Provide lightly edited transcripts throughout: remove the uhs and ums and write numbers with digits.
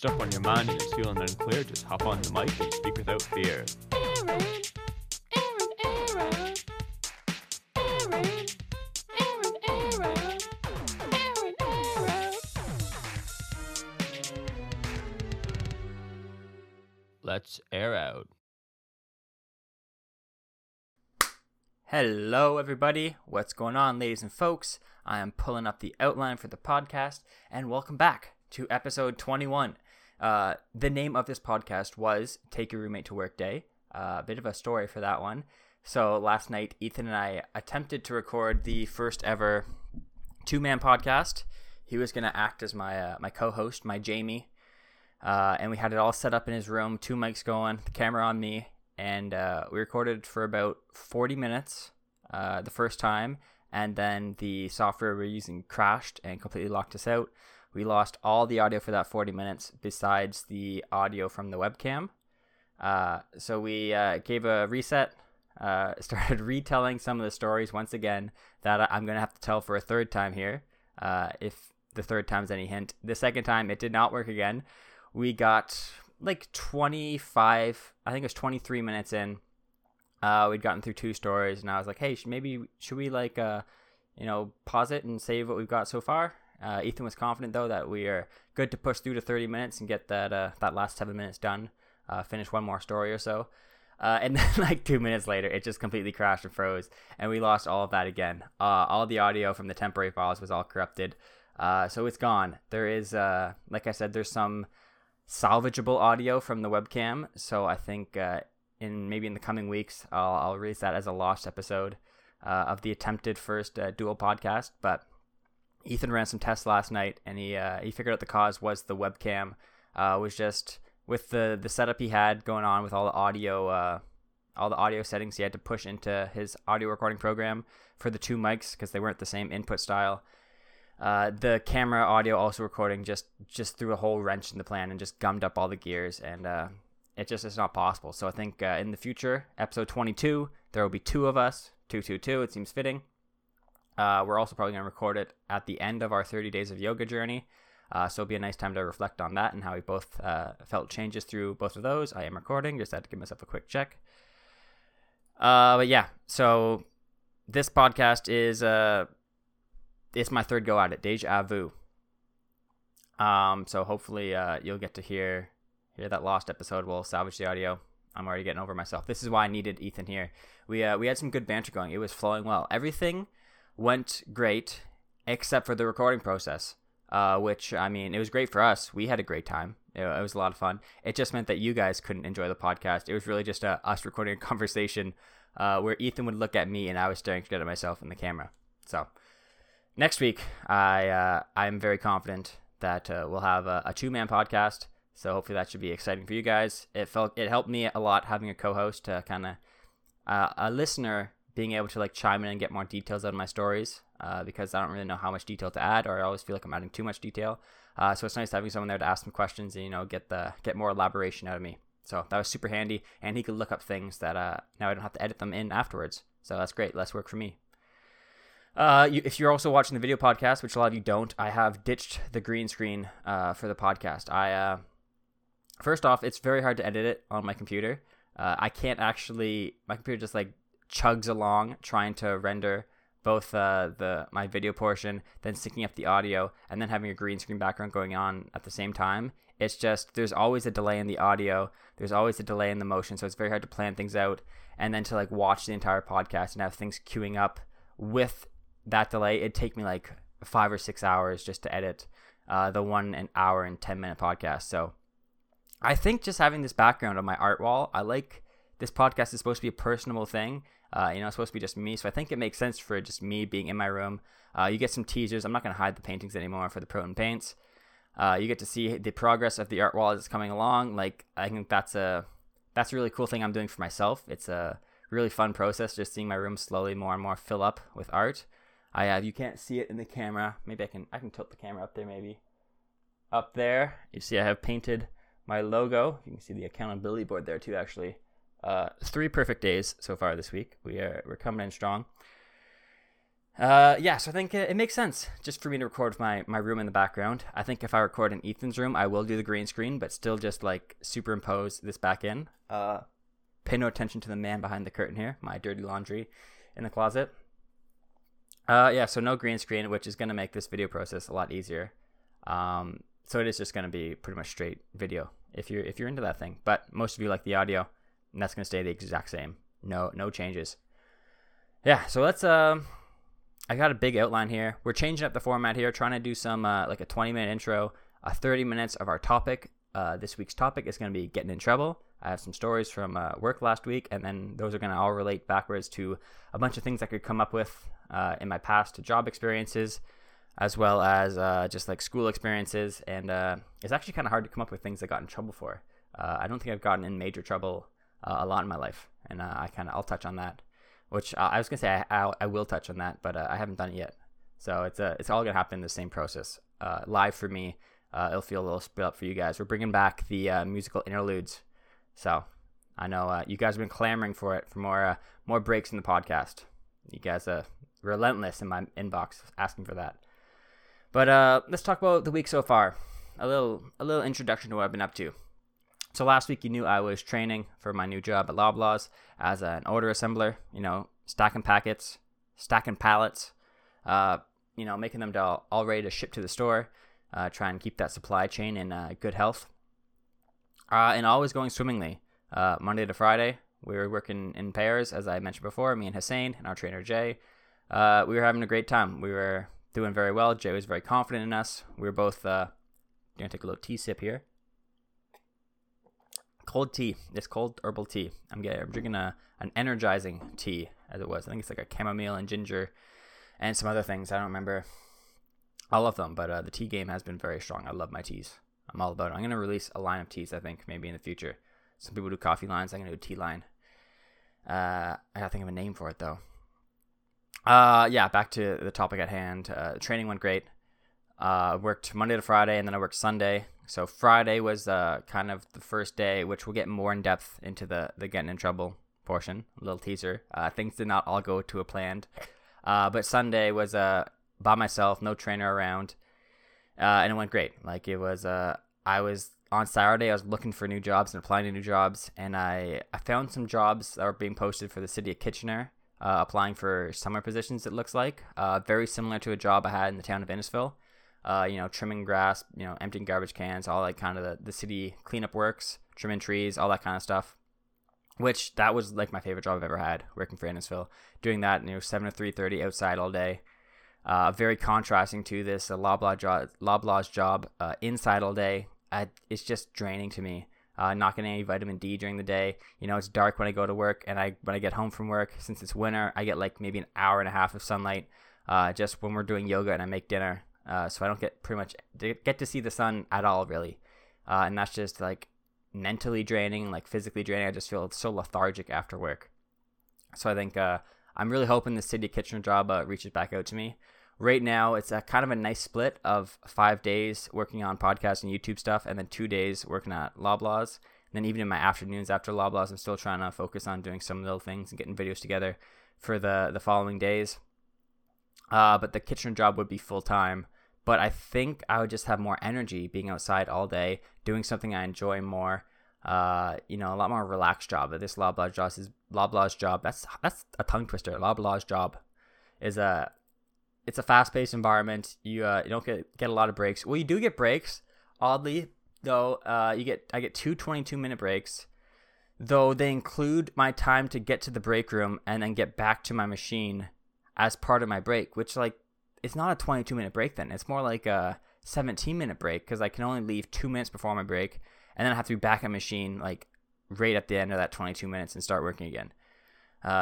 there's stuff on your mind and it's feeling unclear, just hop on the mic and speak without fear. Let's air out. Hello everybody, what's going on ladies and folks? I am pulling up the outline for the podcast, and welcome back to episode 21. The name of this podcast was Take Your Roommate to Work Day. A bit of a story for that one. So last night, Ethan and I attempted to record the first ever two-man podcast. He was going to act as my co-host, my Jamie, and we had it all set up in his room, two mics going, the camera on me, and we recorded for about 40 minutes the first time. And then the software we're using crashed and completely locked us out. We lost all the audio for that 40 minutes besides the audio from the webcam. So we gave a reset, started retelling some of the stories once again that I'm going to have to tell for a third time here. If the third time's any hint. The second time, it did not work again. We got like 23 minutes in. We'd gotten through two stories, and I was like, hey, should we pause it and save what we've got so far? Ethan was confident, though, that we are good to push through to 30 minutes and get that last 7 minutes done, finish one more story or so. And then, 2 minutes later, it just completely crashed and froze, and we lost all of that again. All the audio from the temporary files was all corrupted, so it's gone. There is, like I said, there's some salvageable audio from the webcam, so I think... In the coming weeks, I'll release that as a lost episode of the attempted first dual podcast. But Ethan ran some tests last night, and he figured out the cause was the webcam. Was just with the setup he had going on with all the audio settings he had to push into his audio recording program for the two mics because they weren't the same input style. The camera audio also recording just threw a whole wrench in the plan and just gummed up all the gears and. It just is not possible. So I think in the future, episode 22, there will be two of us, 222. It seems fitting. We're also probably going to record it at the end of our 30 days of yoga journey. So it'll be a nice time to reflect on that and how we both felt changes through both of those. I am recording. Just had to give myself a quick check. But yeah, so this podcast is it's my third go at it, deja vu. So hopefully you'll get to hear... Yeah, that lost episode will salvage the audio. I'm already getting over myself. This is why I needed Ethan here. We had some good banter going. It was flowing well. Everything went great except for the recording process, which, I mean, it was great for us. We had a great time. It was a lot of fun. It just meant that you guys couldn't enjoy the podcast. It was really just us recording a conversation where Ethan would look at me and I was staring straight at myself in the camera. So next week, I'm very confident that we'll have a two-man podcast. So hopefully that should be exciting for you guys. It helped me a lot having a co-host to kind of a listener being able to chime in and get more details out of my stories because I don't really know how much detail to add, or I always feel like I'm adding too much detail. So it's nice having someone there to ask some questions and get more elaboration out of me. So that was super handy, and he could look up things that now I don't have to edit them in afterwards. So that's great. Less work for me. If you're also watching the video podcast, which a lot of you don't, I have ditched the green screen for the podcast. First off, it's very hard to edit it on my computer. My computer just chugs along trying to render both my video portion, then syncing up the audio, and then having a green screen background going on at the same time. It's just, there's always a delay in the audio, there's always a delay in the motion, so it's very hard to plan things out, and then to watch the entire podcast and have things queuing up with that delay. It'd take me 5 or 6 hours just to edit the 1 hour and 10-minute podcast, so... I think just having this background on my art wall, I like this podcast is supposed to be a personable thing. It's supposed to be just me. So I think it makes sense for just me being in my room. You get some teasers. I'm not going to hide the paintings anymore for the Proton Paints. You get to see the progress of the art wall as it's coming along. I think that's a really cool thing I'm doing for myself. It's a really fun process, just seeing my room slowly more and more fill up with art. You can't see it in the camera. Maybe I can tilt the camera up there, maybe. Up there, you see I have painted... my logo, you can see the accountability board there too, actually. 3 perfect days so far this week. We're coming in strong. Yeah, so I think it makes sense just for me to record my room in the background. I think if I record in Ethan's room, I will do the green screen, but still just like superimpose this back in. Pay no attention to the man behind the curtain here, my dirty laundry in the closet. Yeah, so no green screen, which is going to make this video process a lot easier. So it is just going to be pretty much straight video if you're into that thing. But most of you like the audio, and that's going to stay the exact same. No changes. Yeah, so let's... I got a big outline here. We're changing up the format here, trying to do some like a 20-minute intro, 30 minutes of our topic. This week's topic is going to be getting in trouble. I have some stories from work last week, and then those are going to all relate backwards to a bunch of things I could come up with in my past job experiences, as well as just like school experiences. And it's actually kind of hard to come up with things I got in trouble for. I don't think I've gotten in major trouble a lot in my life, and I'll touch on that. Which I was going to say I will touch on that, but I haven't done it yet. So it's all going to happen in the same process. Live for me, it'll feel a little split up for you guys. We're bringing back the musical interludes. So I know you guys have been clamoring for it, for more breaks in the podcast. You guys are relentless in my inbox asking for that. But let's talk about the week so far. A little introduction to what I've been up to. So last week, you knew I was training for my new job at Loblaws as an order assembler, you know, stacking pallets, you know, making them all ready to ship to the store, try and keep that supply chain in good health, and always going swimmingly. Monday to Friday, we were working in pairs, as I mentioned before, me and Hussein and our trainer Jay. We were having a great time. We were doing very well. Jay was very confident in us. We were both going to take a little tea sip here. Cold tea. It's cold herbal tea. I'm drinking an energizing tea, as it was. I think it's like a chamomile and ginger and some other things. I don't remember all of them, but the tea game has been very strong. I love my teas. I'm all about it. I'm going to release a line of teas, I think, maybe in the future. Some people do coffee lines. I'm going to do a tea line. I got to think of a name for it, though. Yeah, back to the topic at hand. Training went great. I worked Monday to Friday, and then I worked Sunday. So Friday was kind of the first day, which we'll get more in depth into the getting in trouble portion. A little teaser. Things did not all go to a planned. But Sunday was by myself, no trainer around, and it went great. Like it was, I was on Saturday. I was looking for new jobs and applying to new jobs, and I found some jobs that were being posted for the city of Kitchener. Applying for summer positions, it looks like, very similar to a job I had in the town of Innisfil. You know, trimming grass, you know, emptying garbage cans, all that kind of the city cleanup works, trimming trees, all that kind of stuff, which that was like my favorite job I've ever had, working for Innisfil, doing that, you know, 7 to 3:30 outside all day. Very contrasting to this Loblaws job inside all day. It's just draining to me. Not getting any vitamin D during the day. You know, it's dark when I go to work, and when I get home from work, since it's winter, I get like maybe an hour and a half of sunlight just when we're doing yoga and I make dinner. So I don't get to see the sun at all, really. And that's just like mentally draining, like physically draining. I just feel so lethargic after work. So I think I'm really hoping the city Kitchener job reaches back out to me. Right now, it's a kind of a nice split of 5 days working on podcasts and YouTube stuff, and then 2 days working at Loblaws. And then even in my afternoons after Loblaws, I'm still trying to focus on doing some little things and getting videos together for the following days. But the Kitchener job would be full-time. But I think I would just have more energy being outside all day, doing something I enjoy more, you know, a lot more relaxed job. But this Loblaws job, that's a tongue twister. Loblaws job is it's a fast-paced environment. You don't get a lot of breaks. Well, you do get breaks, oddly, though. I get two 22-minute breaks, though they include my time to get to the break room and then get back to my machine as part of my break, which like, it's not a 22-minute break then. It's more like a 17-minute break because I can only leave 2 minutes before my break, and then I have to be back at machine like right at the end of that 22 minutes and start working again.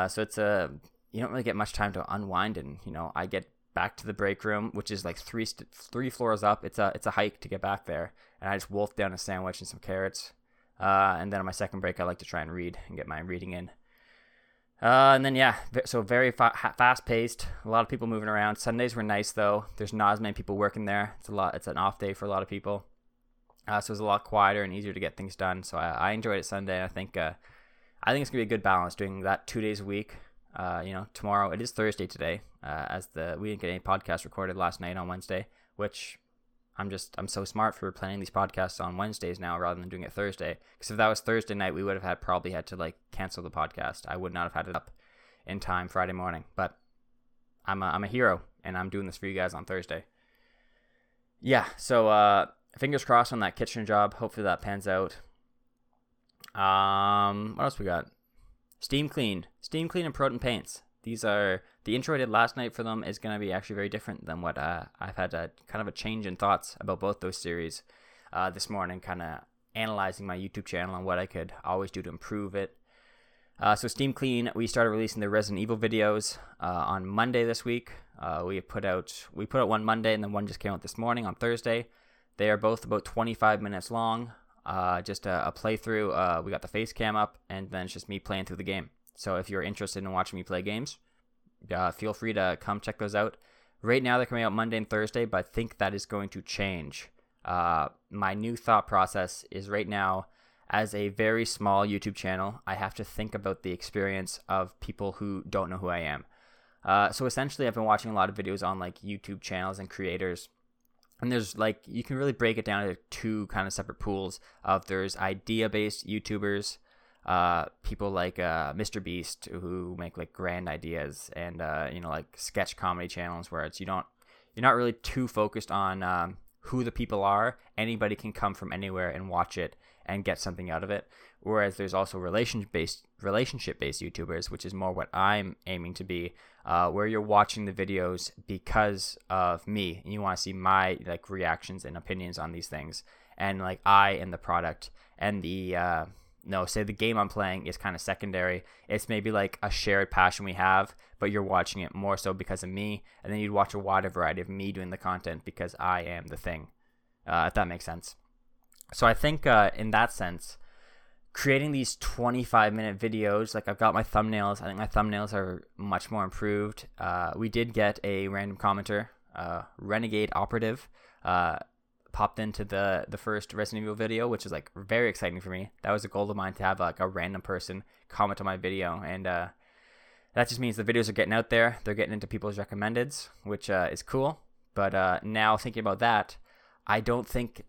So it's you don't really get much time to unwind, and you know, I get back to the break room, which is like three floors up. It's a hike to get back there, and I just wolfed down a sandwich and some carrots. And then on my second break, I like to try and read and get my reading in. And then, yeah, so very fast-paced, a lot of people moving around. Sundays were nice, though. There's not as many people working there. It's an off day for a lot of people. So it was a lot quieter and easier to get things done. So I enjoyed it Sunday, and I think it's going to be a good balance doing that 2 days a week. You know, tomorrow, it is Thursday today. We didn't get any podcast recorded last night on Wednesday, which I'm so smart for planning these podcasts on Wednesdays now rather than doing it Thursday, because if that was Thursday night, we would have probably had to cancel the podcast. I would not have had it up in time Friday morning, but I'm a hero and I'm doing this for you guys on Thursday. Yeah, so fingers crossed on that Kitchener job. Hopefully that pans out. What else we got? Steam Clean and Proton Paints. These are the intro I did last night for them is going to be actually very different than what I've had a change in thoughts about both those series this morning, kind of analyzing my YouTube channel and what I could always do to improve it. So Steam Clean, we started releasing the Resident Evil videos on Monday this week. We put out one Monday and then one just came out this morning on Thursday. They are both about 25 minutes long. Just a playthrough. We got the face cam up and then it's just me playing through the game. So if you're interested in watching me play games, feel free to come check those out. Right now they're coming out Monday and Thursday, but I think that is going to change. My new thought process is right now, as a very small YouTube channel, I have to think about the experience of people who don't know who I am. So essentially I've been watching a lot of videos on YouTube channels and creators. And there's you can really break it down into two kind of separate pools of there's idea-based YouTubers, people Mr. Beast who make grand ideas and, sketch comedy channels where you're not really too focused on who the people are. Anybody can come from anywhere and watch it and get something out of it. Whereas there's also relationship-based YouTubers, which is more what I'm aiming to be, where you're watching the videos because of me and you want to see my reactions and opinions on these things, and I and the product and the the game I'm playing is kind of secondary. It's maybe a shared passion we have, but you're watching it more so because of me, and then you'd watch a wider variety of me doing the content because I am the thing, if that makes sense. So I think in that sense, creating these 25-minute videos, I've got my thumbnails. I think my thumbnails are much more improved. We did get a random commenter, Renegade Operative, popped into the first Resident Evil video, which is very exciting for me. That was a goal of mine to have a random person comment on my video, and that just means the videos are getting out there. They're getting into people's recommendeds, which is cool. But now thinking about that, I don't think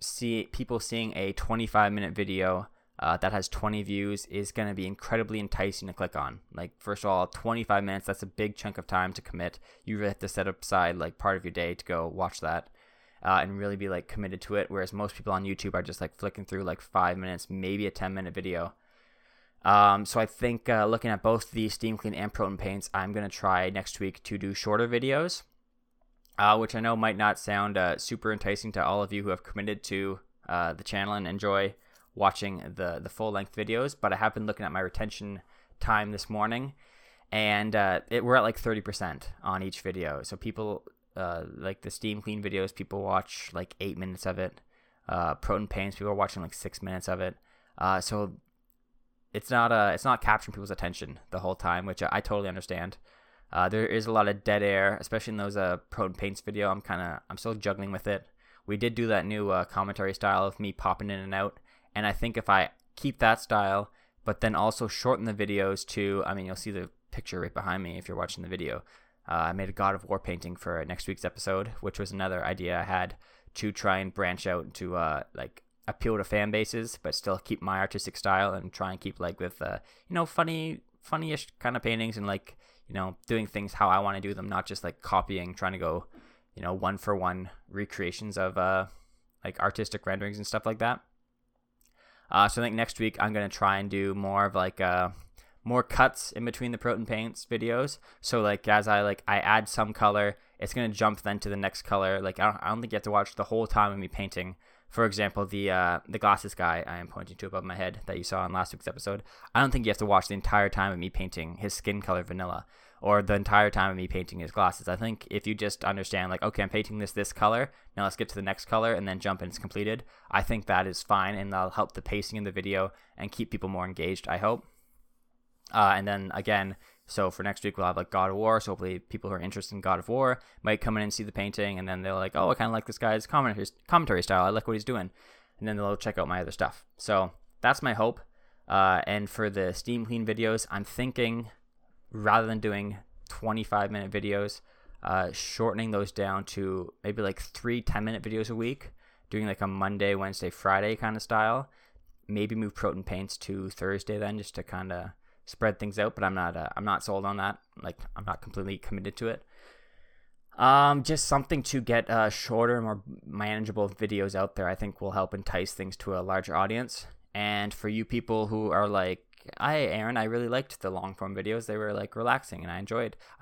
people seeing a 25-minute video that has 20 views is going to be incredibly enticing to click on. First of all, 25 minutes, that's a big chunk of time to commit. You really have to set aside part of your day to go watch that and really be committed to it, whereas most people on YouTube are just flicking through 5 minutes, maybe a 10-minute video. So I think looking at both the Steam Clean and Proton Paints, I'm going to try next week to do shorter videos. Which I know might not sound super enticing to all of you who have committed to the channel and enjoy watching the full-length videos, but I have been looking at my retention time this morning, and we're at 30% on each video. So people, the Steam Clean videos, people watch 8 minutes of it. Proton Paints, people are watching 6 minutes of it. So it's not capturing people's attention the whole time, which I totally understand. There is a lot of dead air, especially in those Proton Paints video. I'm still juggling with it. We did do that new commentary style of me popping in and out, and I think if I keep that style, but then also shorten the videos to, you'll see the picture right behind me if you're watching the video. I made a God of War painting for next week's episode, which was another idea I had to try and branch out to appeal to fan bases, but still keep my artistic style and try and keep with funny-ish kind of paintings and doing things how I want to do them, not just copying, trying to go, one for one recreations of artistic renderings and stuff like that. So I think next week I'm going to try and do more of more cuts in between the Proton Paints videos. So as I add some color, it's going to jump then to the next color. I don't think you have to watch the whole time of me painting. For example, the glasses guy I am pointing to above my head that you saw in last week's episode, I don't think you have to watch the entire time of me painting his skin color vanilla or the entire time of me painting his glasses. I think if you just understand, okay, I'm painting this color, now let's get to the next color and then jump and it's completed, I think that is fine and that'll help the pacing in the video and keep people more engaged, I hope. And then again, so for next week we'll have God of War, so hopefully people who are interested in God of War might come in and see the painting, and then they're oh, I kind of like this guy's commentary style, I like what he's doing, and then they'll check out my other stuff. So that's my hope. And for the Steam Clean videos, I'm thinking rather than doing 25-minute videos, shortening those down to maybe like 3 10-minute videos a week, doing like a Monday, Wednesday, Friday kind of style. Maybe move Proton Paints to Thursday then, just to kind of spread things out. But I'm not sold on that. Like, I'm not completely committed to it. Just something to get shorter, more manageable videos out there, I think will help entice things to a larger audience. And for you people who are like, "Hi, Aaron, I really liked the long form videos. They were like relaxing, and I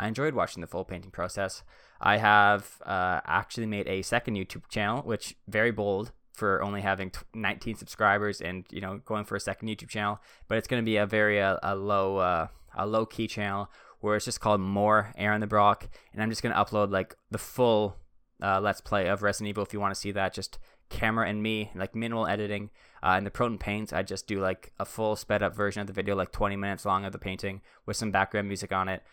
enjoyed watching the full painting process." I have actually made a second YouTube channel, which very bold for only having 19 subscribers and, you know, going for a second YouTube channel. But it's going to be a very low key channel, where it's just called More Aaron the Brock, and I'm just going to upload like the full Let's Play of Resident Evil if you want to see that, just camera and me, like minimal editing. And the Proton Paints, I just do like a full sped up version of the video, like 20 minutes long of the painting with some background music on it.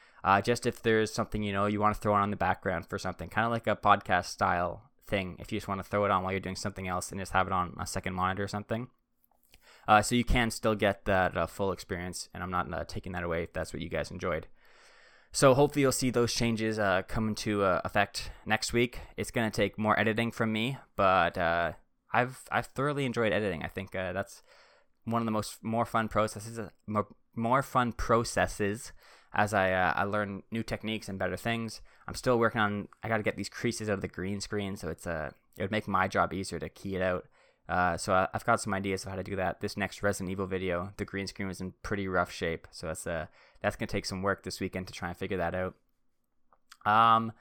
Just if there's something, you know, you want to throw on the background for something, kind of like a podcast style thing, if you just want to throw it on while you're doing something else and just have it on a second monitor or something. So you can still get that full experience, and I'm not taking that away if that's what you guys enjoyed. So hopefully you'll see those changes come into effect next week. It's going to take more editing from me, but I've thoroughly enjoyed editing. I think that's one of the more fun processes as I learn new techniques and better things. I'm still working on, I got to get these creases out of the green screen, so it would make my job easier to key it out. So I've got some ideas of how to do that. This next Resident Evil video, the green screen was in pretty rough shape, so that's going to take some work this weekend to try and figure that out. And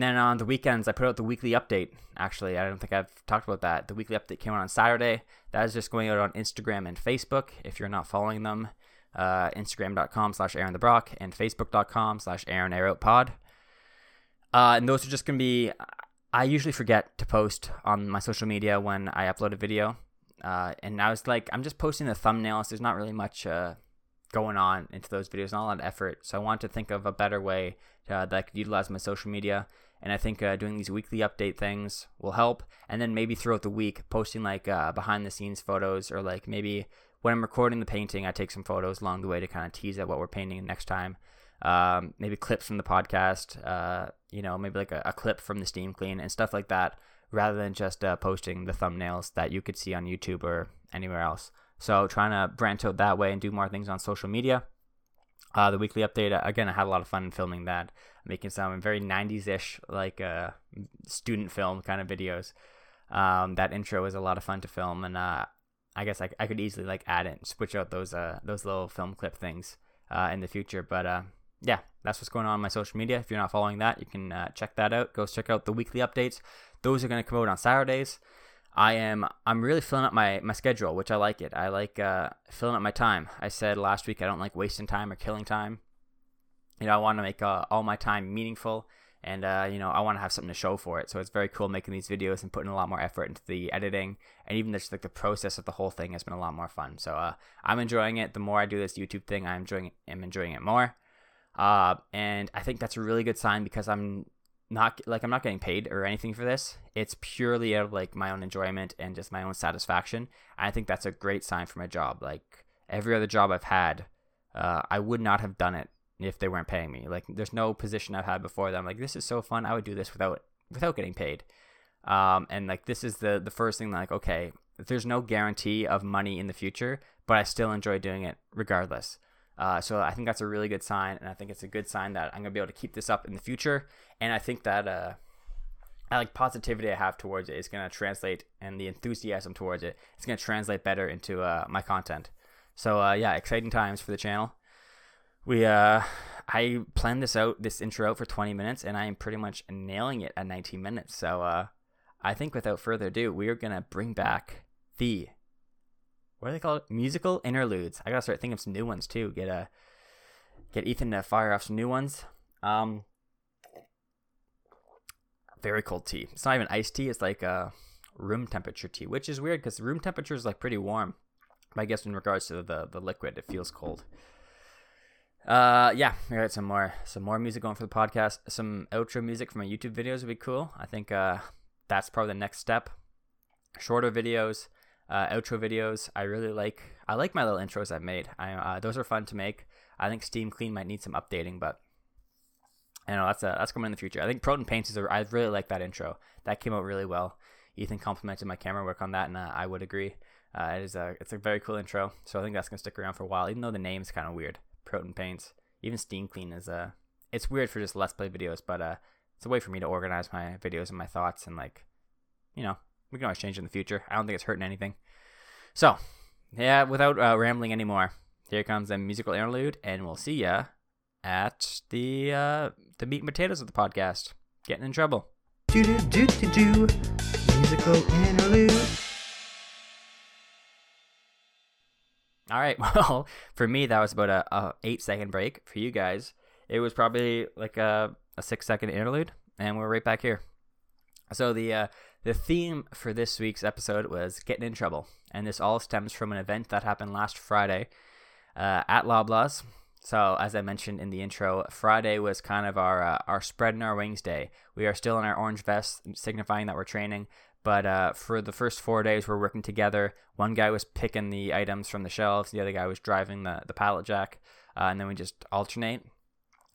then on the weekends, I put out the weekly update. Actually, I don't think I've talked about that. The weekly update came out on Saturday. That is just going out on Instagram and Facebook. If you're not following them, Instagram.com/AaronTheBrock and Facebook.com/AaronAirOutPod. And those are just going to be... I usually forget to post on my social media when I upload a video. And I was like, I'm just posting the thumbnails. There's not really much... going on into those videos, not a lot of effort. So I wanted to think of a better way that I could utilize my social media. And I think doing these weekly update things will help. And then maybe throughout the week, posting like behind the scenes photos, or like maybe when I'm recording the painting, I take some photos along the way to kind of tease out what we're painting next time. Maybe clips from the podcast, you know, maybe like a clip from the Steam Clean and stuff like that, rather than just posting the thumbnails that you could see on YouTube or anywhere else. So trying to branch out that way and do more things on social media. The weekly update, again, I had a lot of fun filming that, making some very 90s-ish, like student film kind of videos. That intro was a lot of fun to film, and I guess I could easily like add it and switch out those little film clip things in the future. But yeah, that's what's going on my social media. If you're not following that, you can check that out. Go check out the weekly updates. Those are going to come out on Saturdays. I'm really filling up my schedule, which I like it. I like filling up my time. I said last week I don't like wasting time or killing time. You know, I want to make all my time meaningful, and you know, I want to have something to show for it. So it's very cool making these videos and putting a lot more effort into the editing, and even just like the process of the whole thing has been a lot more fun. So I'm enjoying it. The more I do this YouTube thing, I'm enjoying it more. And I think that's a really good sign, because I'm not getting paid or anything for this. It's purely out of like my own enjoyment and just my own satisfaction. And I think that's a great sign for my job. Like every other job I've had, I would not have done it if they weren't paying me. Like there's no position I've had before that I'm like, this is so fun, I would do this without getting paid. And like this is the first thing that, like, okay, there's no guarantee of money in the future, but I still enjoy doing it regardless. So I think that's a really good sign, and I think it's a good sign that I'm going to be able to keep this up in the future. And I think that I like positivity I have towards it is going to translate, and the enthusiasm towards it is going to translate better into my content. So yeah, exciting times for the channel. I planned this intro out for 20 minutes, and I am pretty much nailing it at 19 minutes. So I think without further ado, we are going to bring back the... what do they call it? Musical interludes. I gotta start thinking of some new ones too. Get Ethan to fire off some new ones. Very cold tea. It's not even iced tea. It's like room temperature tea, which is weird because room temperature is like pretty warm. But I guess in regards to the liquid, it feels cold. Yeah, I got some more music going for the podcast. Some outro music from my YouTube videos would be cool. I think that's probably the next step. Shorter videos. Outro videos. I like my little intros I've made. Those are fun to make. I think Steam Clean might need some updating, but I know that's coming in the future. I think Proton Paints I really like that intro. That came out really well. Ethan complimented my camera work on that, and I would agree. It's a very cool intro, so I think that's gonna stick around for a while. Even though the name's kind of weird, Proton Paints. Even Steam Clean is it's weird for just Let's Play videos, but it's a way for me to organize my videos and my thoughts, and we can always change in the future. I don't think it's hurting anything. So yeah, without rambling anymore, here comes a musical interlude, and we'll see ya at the meat and potatoes of the podcast. Getting in trouble. Do do do do do. Musical interlude. All right, well, for me, that was about a 8-second break. For you guys, it was probably like a 6-second interlude, and we're right back here. So the theme for this week's episode was getting in trouble, and this all stems from an event that happened last Friday at Loblaws. So as I mentioned in the intro, Friday was kind of our spreading our wings day. We are still in our orange vests, signifying that we're training. But for the first 4 days, we're working together. One guy was picking the items from the shelves. The other guy was driving the pallet jack. And then we just alternate.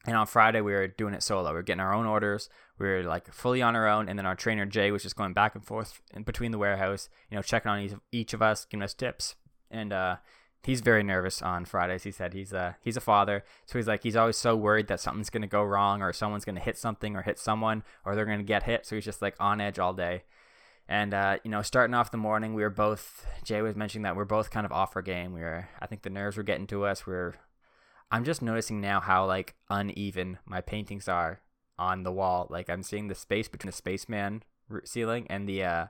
And on Friday, we were doing it solo. We were getting our own orders. We were like fully on our own. And then our trainer, Jay, was just going back and forth in between the warehouse, checking on each of us, giving us tips. And he's very nervous on Fridays. He said he's a father. So he's always so worried that something's going to go wrong, or someone's going to hit something or hit someone, or they're going to get hit. So he's just like on edge all day. And, starting off the morning, we were both, Jay was mentioning that we're both kind of off our game. I think the nerves were getting to us. I'm just noticing now how like uneven my paintings are on the wall. Like I'm seeing the space between the spaceman ceiling and the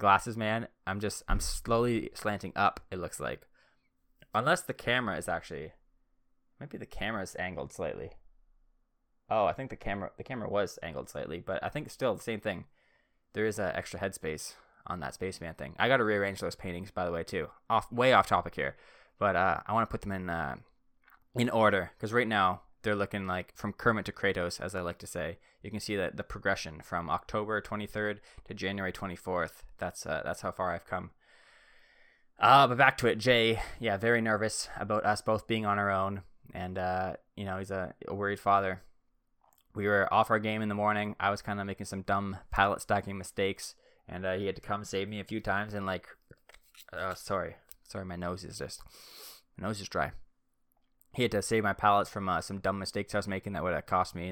glasses man. I'm slowly slanting up. It looks like, unless the camera is maybe the camera is angled slightly. Oh, I think the camera was angled slightly, but I think it's still the same thing. There is an extra headspace on that spaceman thing. I got to rearrange those paintings, by the way, too. Way off topic here, but I want to put them in order, because right now they're looking like from Kermit to Kratos, as I like to say. You can see that the progression from October 23rd to January 24th. That's how far I've come. But back to it, Jay. Yeah, very nervous about us both being on our own, and he's a worried father. We were off our game in the morning. I was kind of making some dumb pallet stacking mistakes, and he had to come save me a few times. And sorry, my nose is dry. He had to save my pallets from some dumb mistakes I was making that would have cost me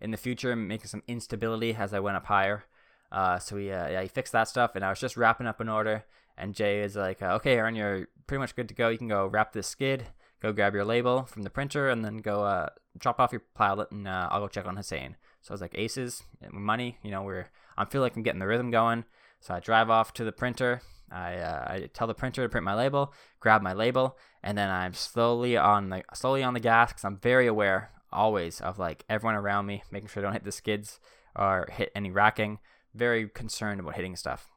in the future, making some instability as I went up higher. So he fixed that stuff, and I was just wrapping up an order. And Jay is like, "Okay, Aaron, you're pretty much good to go. You can go wrap this skid. Go grab your label from the printer, and then go drop off your pallet, and I'll go check on Hussein." So I was like, aces, money, I feel like I'm getting the rhythm going. So I drive off to the printer. I tell the printer to print my label, grab my label, and then I'm slowly on the gas, because I'm very aware always of everyone around me, making sure I don't hit the skids or hit any racking. Very concerned about hitting stuff.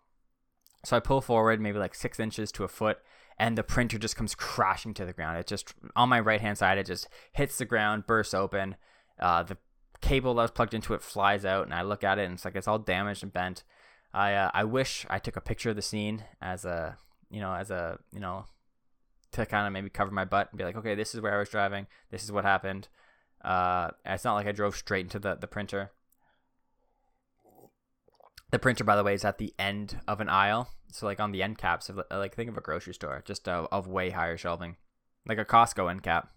So I pull forward maybe 6 inches to a foot, and the printer just comes crashing to the ground. It just, on my right-hand side, it just hits the ground, bursts open. The cable that was plugged into it flies out, and I look at it, and it's it's all damaged and bent. I wish I took a picture of the scene to kind of maybe cover my butt and be like, okay, this is where I was driving. This is what happened. It's not like I drove straight into the printer. The printer, by the way, is at the end of an aisle. So, on the end caps of, think of a grocery store, just of way higher shelving. Like a Costco end cap.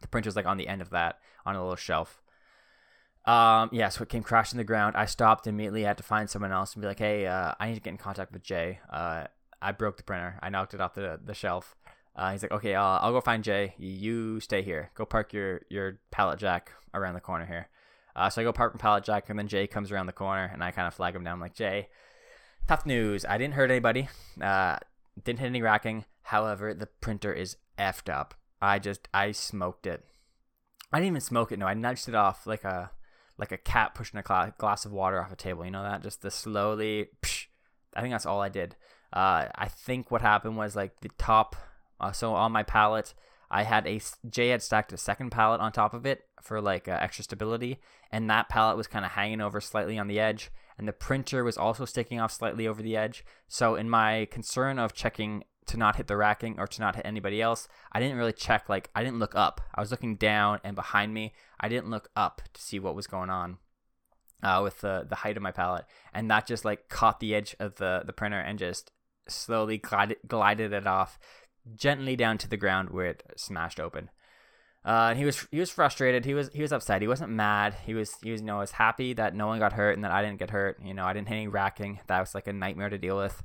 The printer's, on the end of that, on a little shelf. So it came crashing to the ground. I stopped immediately. I had to find someone else and be like, hey, I need to get in contact with Jay. I broke the printer. I knocked it off the shelf. He's like, okay, I'll go find Jay. You stay here. Go park your pallet jack around the corner here. So I go park my pallet jack, and then Jay comes around the corner, and I kind of flag him down. I'm like, Jay, tough news. I didn't hurt anybody. Didn't hit any racking. However, the printer is effed up. I smoked it. I didn't even smoke it. No, I nudged it off like a cat pushing a glass of water off a table. You know that? Just the slowly, psh, I think that's all I did. I think what happened was the top. So on my pallet, Jay had stacked a second pallet on top of it for extra stability, and that pallet was kind of hanging over slightly on the edge, and the printer was also sticking off slightly over the edge. So in my concern of checking to not hit the racking or to not hit anybody else. I didn't really check. Like, I didn't look up. I was looking down and behind me. I didn't look up to see what was going on with the height of my palette. And that just, like, caught the edge of the printer and just slowly glided it off gently down to the ground where it smashed open. And he was frustrated. He was upset. He wasn't mad. He was, you know, was happy that no one got hurt and that I didn't get hurt. You know, I didn't hit any racking. That was like a nightmare to deal with.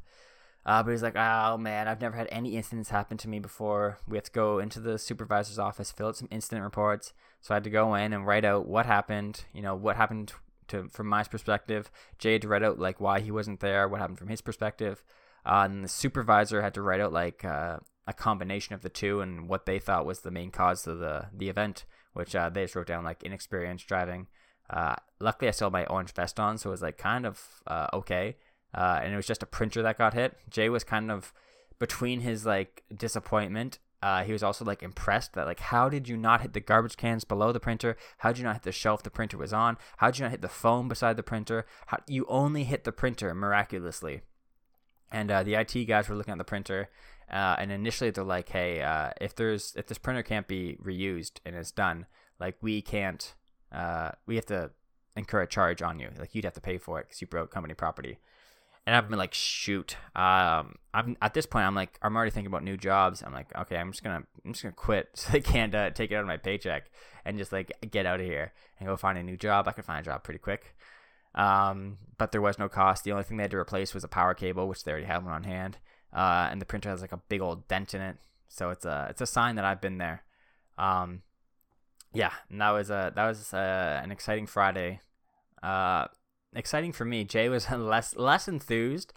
But he's like, oh man, I've never had any incidents happen to me before. We have to go into the supervisor's office, fill out some incident reports. So I had to go in and write out what happened. You know, what happened to from my perspective. Jay had to write out like why he wasn't there, what happened from his perspective. And the supervisor had to write out like a combination of the two and what they thought was the main cause of the event, which they just wrote down like inexperienced driving. Luckily I still had my orange vest on, so it was like kind of okay. And it was just a printer that got hit. Jay was kind of between his like disappointment. He was also like impressed that like, how did you not hit the garbage cans below the printer? How did you not hit the shelf the printer was on? How did you not hit the phone beside the printer? You only hit the printer miraculously. And the IT guys were looking at the printer. And initially they're like, hey, if this printer can't be reused and it's done, like we can't, we have to incur a charge on you. Like you'd have to pay for it because you broke company property. And I've been like, shoot, I'm at this point, I'm like, I'm already thinking about new jobs. I'm like, okay, I'm just gonna quit so they can't take it out of my paycheck and just like get out of here and go find a new job. I could find a job pretty quick. But there was no cost. The only thing they had to replace was a power cable, which they already had one on hand. And the printer has like a big old dent in it, so it's a sign that I've been there. Yeah, and that was an exciting Friday. Exciting for me. Jay was less enthused.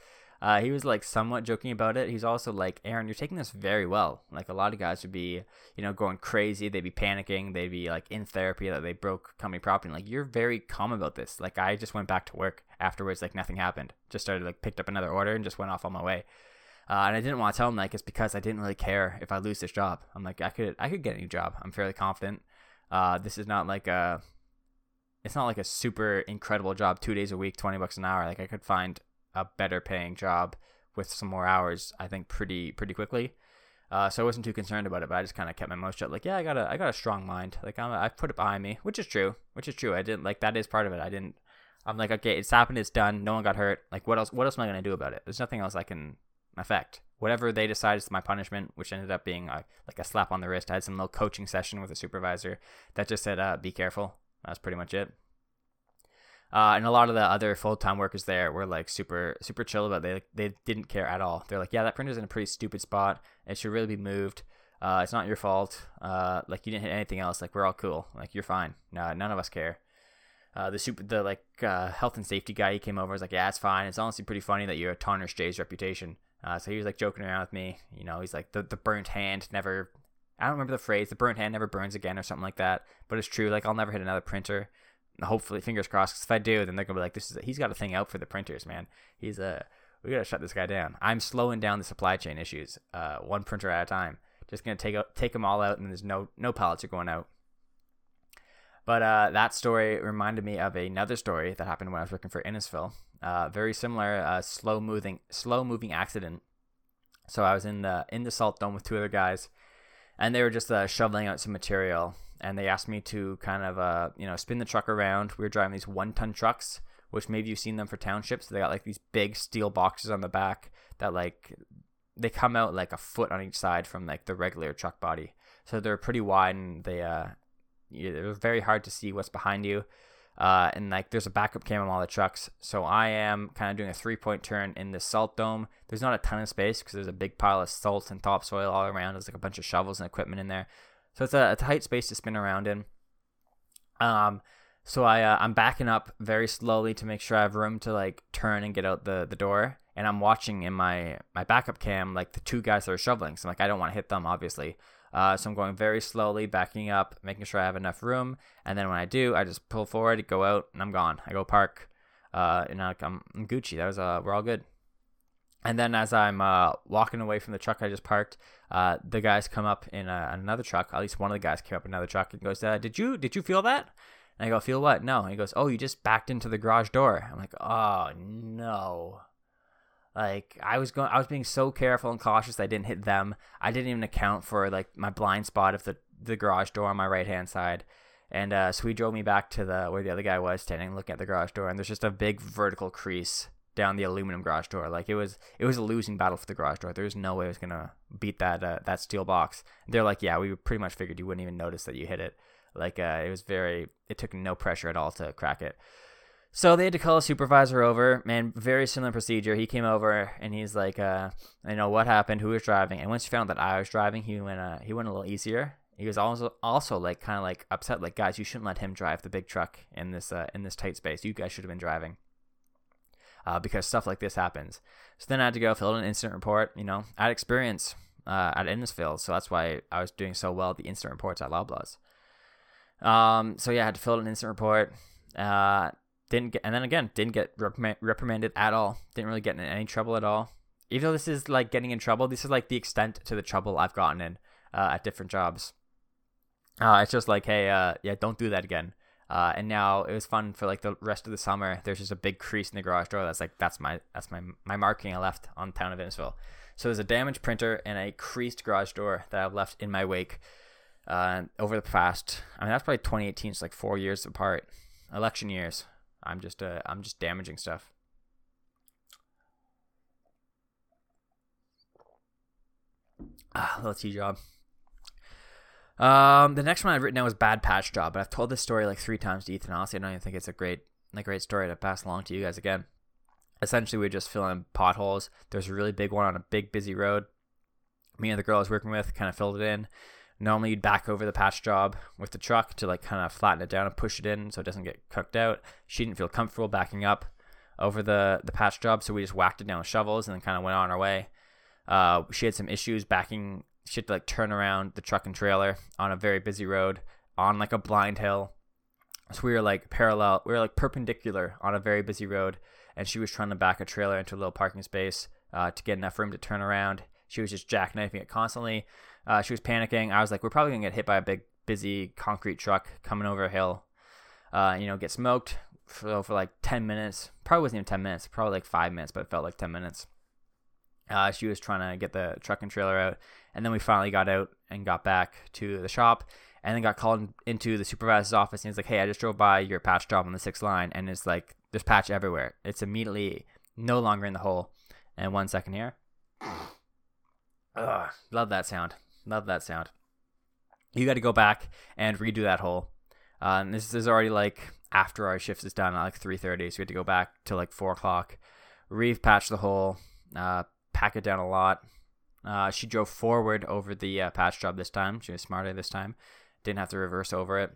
He was like somewhat joking about it. He's also like, Aaron, you're taking this very well. Like a lot of guys would be, you know, going crazy. They'd be panicking. They'd be like in therapy that they broke company property. Like you're very calm about this. Like I just went back to work afterwards. Like nothing happened. Just started like picked up another order and just went off on my way. And I didn't want to tell him like it's because I didn't really care if I lose this job. I'm like I could get a new job. I'm fairly confident. This is not like a super incredible job. 2 days a week, $20 an hour. Like I could find a better paying job with some more hours. I think pretty quickly. So I wasn't too concerned about it. But I just kind of kept my mouth shut. Like yeah, I got a strong mind. Like I put it behind me, which is true. I didn't like that is part of it. I'm like okay, it's happened. It's done. No one got hurt. Like what else am I gonna do about it? There's nothing else I can. Effect whatever they decide is my punishment, which ended up being like a slap on the wrist. I had some little coaching session with a supervisor that just said be careful. That's pretty much it. And a lot of the other full-time workers there were like super chill about it. They didn't care at all. They're like yeah, that printer's in a pretty stupid spot, it should really be moved. It's not your fault. Like you didn't hit anything else. Like we're all cool. Like you're fine. No, none of us care. The health and safety guy, he came over, was like yeah, it's fine. It's honestly pretty funny that you tarnished Jay's reputation. So he was like joking around with me, you know, he's like the burnt hand never, I don't remember the phrase, the burnt hand never burns again or something like that, but it's true. Like I'll never hit another printer. Hopefully, fingers crossed, 'cause if I do, then they're gonna be like, he's got a thing out for the printers, man. We gotta shut this guy down. I'm slowing down the supply chain issues, one printer at a time, just gonna take them all out and there's no pallets are going out. But that story reminded me of another story that happened when I was working for Innisfil. Very similar, slow moving accident. So I was in the salt dome with two other guys, and they were just shoveling out some material. And they asked me to kind of spin the truck around. We were driving these 1-ton trucks, which maybe you've seen them for townships. They got like these big steel boxes on the back that like they come out like a foot on each side from like the regular truck body. So they're pretty wide and they're very hard to see what's behind you. And like there's a backup cam on all the trucks. So I am kind of doing a 3-point turn in the salt dome. There's not a ton of space because there's a big pile of salt and topsoil all around. There's like a bunch of shovels and equipment in there. So it's a tight space to spin around in. So I'm backing up very slowly to make sure I have room to like turn and get out the door. And I'm watching in my backup cam, like the two guys that are shoveling. So I'm like, I don't want to hit them, obviously. So I'm going very slowly, backing up, making sure I have enough room. And then when I do, I just pull forward, go out, and I'm gone. I go park, and I'm Gucci. That was we're all good. And then as I'm walking away from the truck I just parked, the guys come up in another truck. At least one of the guys came up in another truck and goes, "Did you feel that?" And I go, "Feel what?" "No." And he goes, "Oh, you just backed into the garage door." I'm like, "Oh no." Like, I was being so careful and cautious that I didn't hit them. I didn't even account for, like, my blind spot of the garage door on my right-hand side. And so he drove me back to where the other guy was standing looking at the garage door, and there's just a big vertical crease down the aluminum garage door. Like, it was a losing battle for the garage door. There was no way I was going to beat that steel box. And they're like, yeah, we pretty much figured you wouldn't even notice that you hit it. Like, it took no pressure at all to crack it. So they had to call a supervisor over, man, very similar procedure. He came over and he's like, I know what happened, who was driving. And once he found that I was driving, he went a little easier. He was also like, kind of like upset, like, guys, you shouldn't let him drive the big truck in this tight space. You guys should have been driving, because stuff like this happens. So then I had to go fill out an incident report. You know, I had experience at Innisfil, so that's why I was doing so well at the incident reports at Loblaws. So yeah, I had to fill out an incident report. Didn't get reprimanded at all. Didn't really get in any trouble at all. Even though this is like getting in trouble, this is like the extent to the trouble I've gotten in at different jobs. It's just like, hey, yeah, don't do that again. And now it was fun for like the rest of the summer. There's just a big crease in the garage door. That's my marking I left on town of Innisfil. So there's a damaged printer and a creased garage door that I've left in my wake over the past. I mean, that's probably 2018. It's like 4 years apart, election years. I'm just damaging stuff. Little tea job. The next one I've written down was bad patch job, but I've told this story like 3 times to Ethan. Honestly, I don't even think it's a great story to pass along to you guys again. Essentially, we were just filling potholes. There's a really big one on a big busy road. Me and the girl I was working with kind of filled it in. Normally, you'd back over the patch job with the truck to like kind of flatten it down and push it in so it doesn't get cooked out. She didn't feel comfortable backing up over the patch job, so we just whacked it down with shovels and then kind of went on our way. She had some issues backing. She had to like turn around the truck and trailer on a very busy road on like a blind hill. So we were like parallel. We were like perpendicular on a very busy road, and she was trying to back a trailer into a little parking space to get enough room to turn around. She was just jackknifing it constantly. She was panicking. I was like, we're probably going to get hit by a big, busy concrete truck coming over a hill, get smoked for like 10 minutes. Probably wasn't even 10 minutes, probably like 5 minutes, but it felt like 10 minutes. She was trying to get the truck and trailer out. And then we finally got out and got back to the shop and then got called into the supervisor's office. And he's like, hey, I just drove by your patch job on the 6th line. And it's like, there's patch everywhere. It's immediately no longer in the hole. And 1 second here. Ugh, love that sound. Love that sound. You got to go back and redo that hole. And this is already like after our shift is done at like 3:30. So we had to go back to like 4 o'clock, repatch the hole, pack it down a lot. She drove forward over the patch job this time. She was smarter this time. Didn't have to reverse over it.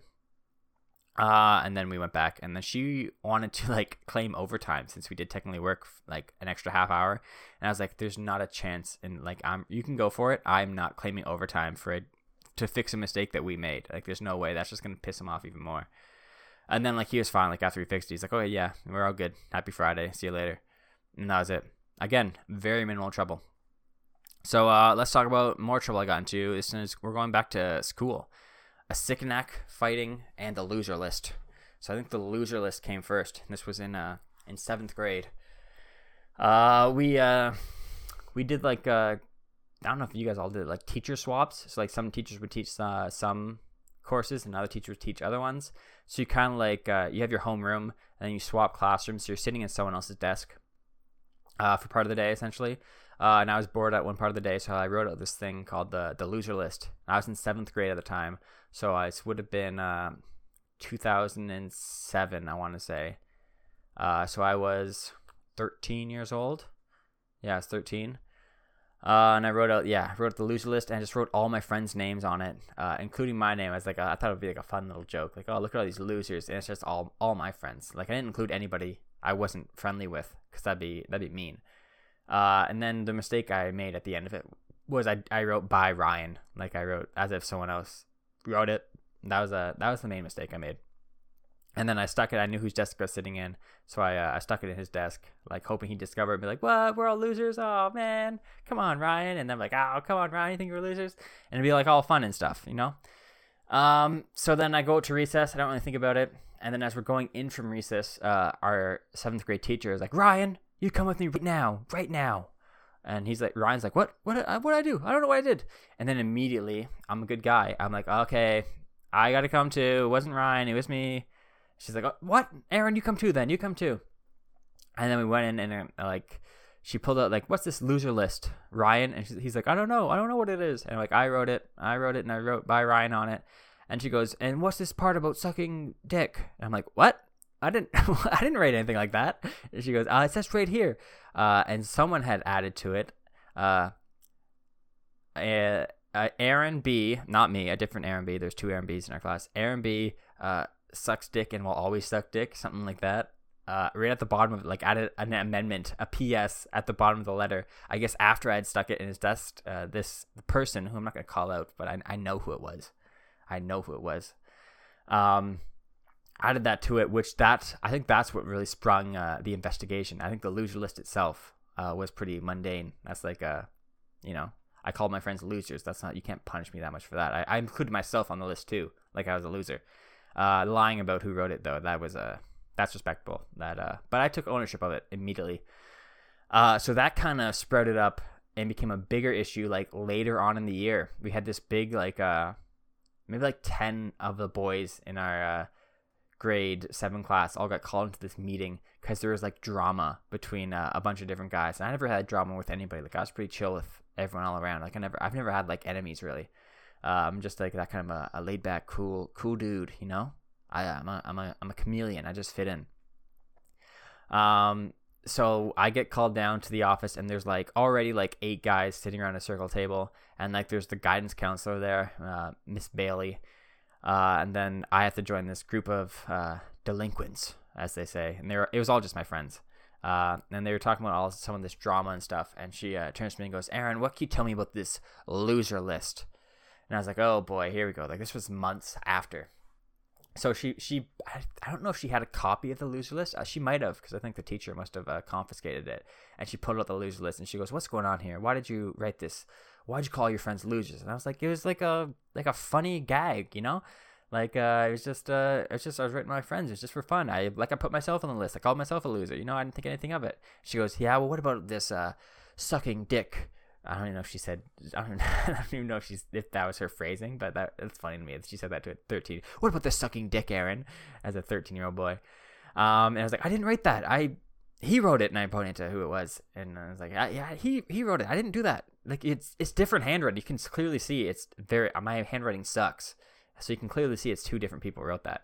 And then we went back, and then she wanted to like claim overtime since we did technically work like an extra half hour. And I was like, there's not a chance. And like, you can go for it. I'm not claiming overtime to fix a mistake that we made. Like, there's no way. That's just going to piss him off even more. And then like, he was fine. Like after we fixed it, he's like, oh yeah, we're all good. Happy Friday. See you later. And that was it. Again, very minimal trouble. So, let's talk about more trouble I got into. This is, we're going back to school. A Sickenack fighting and the loser list. So I think the loser list came first. And this was in 7th grade. We did like I don't know if you guys all did like teacher swaps. So like some teachers would teach some courses and other teachers would teach other ones. So you kind of like you have your homeroom and then you swap classrooms. So you're sitting in someone else's desk for part of the day essentially. And I was bored at one part of the day, so I wrote out this thing called the loser list. I was in 7th grade at the time, so it would have been 2007, I want to say. So I was 13 years old. Yeah, I was 13. And I wrote the loser list, and I just wrote all my friends' names on it, including my name. I was like, I thought it would be like a fun little joke. Like, oh, look at all these losers, and it's just all my friends. Like, I didn't include anybody I wasn't friendly with, because that'd be mean. And then the mistake I made at the end of it was I wrote by Ryan, like I wrote as if someone else wrote it. That was the main mistake I made. And then I stuck it. I knew whose desk I was sitting in, so I stuck it in his desk, like hoping he'd discover it and be like, "What? We're all losers? Oh man, come on, Ryan!" And then I'm like, "Oh, come on, Ryan, you think we're losers?" And it'd be like all fun and stuff, you know. So then I go to recess. I don't really think about it. And then as we're going in from recess, our 7th grade teacher is like, "Ryan, You come with me right now. And he's like, Ryan's like, what did I do? I don't know what I did. And then immediately, I'm a good guy. I'm like, okay, I gotta come too. It wasn't Ryan, it was me. She's like, oh, what? Aaron, you come too. And then we went in and like, she pulled out like, what's this loser list, Ryan? And he's like, I don't know what it is. And I'm like, I wrote it and I wrote by Ryan on it. And she goes, and what's this part about sucking dick? And I'm like, what? I didn't write anything like that. And she goes, it's just right here. And someone had added to it. Aaron B, not me, a different Aaron B. There's two Aaron B's in our class. Aaron B sucks dick and will always suck dick, something like that. Right at the bottom of it, like added an amendment, a PS at the bottom of the letter. I guess after I had stuck it in his desk, this person, who I'm not going to call out, but I know who it was. Added that to it, which I think that's what really sprung the investigation. I think the loser list itself was pretty mundane. That's like, I called my friends losers. That's not, you can't punish me that much for that. I included myself on the list too, like I was a loser. Lying about who wrote it though, that's respectable. But I took ownership of it immediately. So that kind of sprouted up and became a bigger issue. Like later on in the year, we had this big like maybe like 10 of the boys in our grade 7 class all got called into this meeting because there was like drama between a bunch of different guys. And I never had drama with anybody. Like I was pretty chill with everyone all around. Like I've never had like enemies really. I'm just like that kind of a laid back, cool dude. You know, I'm a chameleon. I just fit in. So I get called down to the office and there's like already like 8 guys sitting around a circle table. And like, there's the guidance counselor there, Miss Bailey. And then I have to join this group of delinquents, as they say. And it was all just my friends. And they were talking about some of this drama and stuff. And she turns to me and goes, Aaron, what can you tell me about this loser list? And I was like, oh boy, here we go. Like this was months after. So she I don't know if she had a copy of the loser list. She might have, because I think the teacher must have confiscated it. And she pulled out the loser list and she goes, what's going on here? Why did you write this? Why'd you call your friends losers? And I was like, it was like a funny gag, you know, like I was writing my friends. It's just for fun. I put myself on the list. I called myself a loser. You know, I didn't think anything of it. She goes, yeah, well, what about this sucking dick? I don't even know if she said. I don't even know if that was her phrasing, but that's funny to me. She said that to a 13. What about the sucking dick, Aaron? As a 13-year-old boy, and I was like, I didn't write that. He wrote it, and I pointed to who it was, and I was like, yeah, he wrote it. I didn't do that. Like it's different handwriting. You can clearly see it's very. My handwriting sucks, so you can clearly see it's two different people wrote that.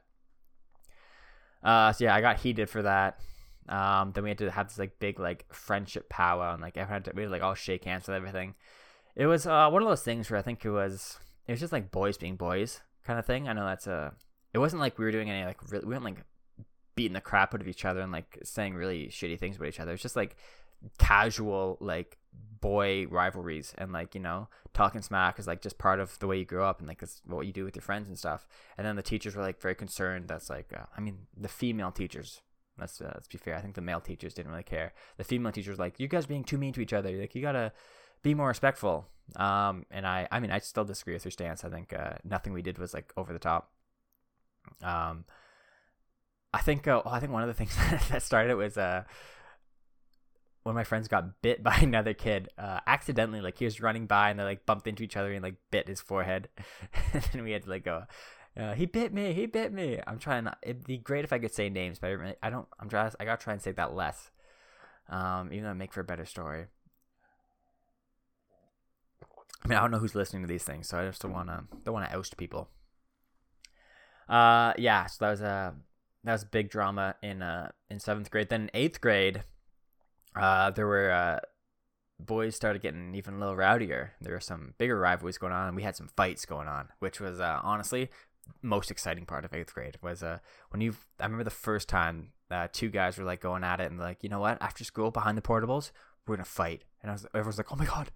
So yeah, I got heated for that. Then we had to have this like big like friendship powwow, and like everyone had to, we had to, like all shake hands with everything. It was one of those things where I think it was just like boys being boys kind of thing. I know that's it wasn't like we were doing any like really, we weren't like beating the crap out of each other and like saying really shitty things about each other. It's just like casual like boy rivalries, and like, you know, talking smack is like just part of the way you grow up, and like that's what you do with your friends and stuff. And then the teachers were like very concerned. That's like I mean the female teachers, let's be fair, I think the male teachers didn't really care. The female teachers were like, you guys being too mean to each other, like you gotta be more respectful. And I mean I still disagree with your stance. I think nothing we did was like over the top. I think one of the things that started was one of my friends got bit by another kid accidentally. Like he was running by and they like bumped into each other and like bit his forehead. And then we had to like go, he bit me. I'm trying not, it'd be great if I could say names, but I gotta try and say that less. Even though it'd make for a better story. I mean, I don't know who's listening to these things, so I just don't wanna oust people. Yeah, so that was big drama in 7th grade. Then in 8th grade, there were boys started getting even a little rowdier. There were some bigger rivalries going on, and we had some fights going on, which was honestly most exciting part of 8th grade was I remember the first time 2 guys were like going at it and like, you know what, after school behind the portables we're gonna fight. And everyone's like, oh my god,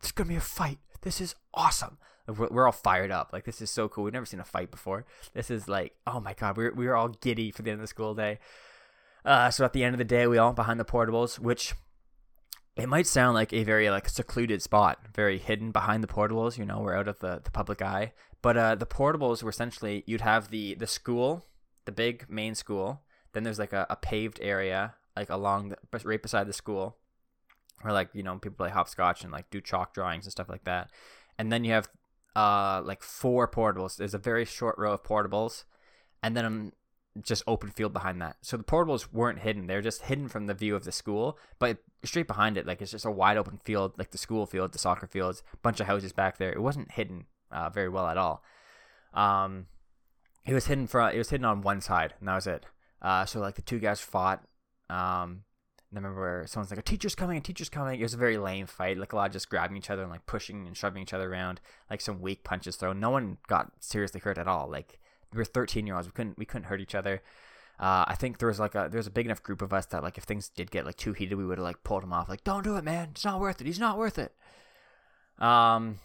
there's gonna be a fight, this is awesome. We're all fired up. Like, this is so cool. We've never seen a fight before. This is like, oh my God, we were all giddy for the end of the school day. So at the end of the day, we all went behind the portables, which it might sound like a very like secluded spot, very hidden behind the portables. You know, we're out of the public eye, but the portables were essentially, you'd have the school, the big main school. Then there's like a paved area like along the, right beside the school, where like, you know, people play hopscotch and like do chalk drawings and stuff like that. And then you have like four portables. There's a very short row of portables, and then just open field behind that. So the portables weren't hidden. They're just hidden from the view of the school, but straight behind it, like, it's just a wide open field, like the school field, the soccer fields, bunch of houses back there. It wasn't hidden very well at all. It was hidden from, it was hidden on one side, and that was it. So like the two guys fought. And I remember someone's like, a teacher's coming, a teacher's coming. It was a very lame fight, like a lot of just grabbing each other and like pushing and shoving each other around, like some weak punches thrown. No one got seriously hurt at all. Like, we were 13-year-olds. We couldn't hurt each other. I think there was like a big enough group of us that like if things did get like too heated, we would have like pulled him off. Like, don't do it, man. It's not worth it. He's not worth it. And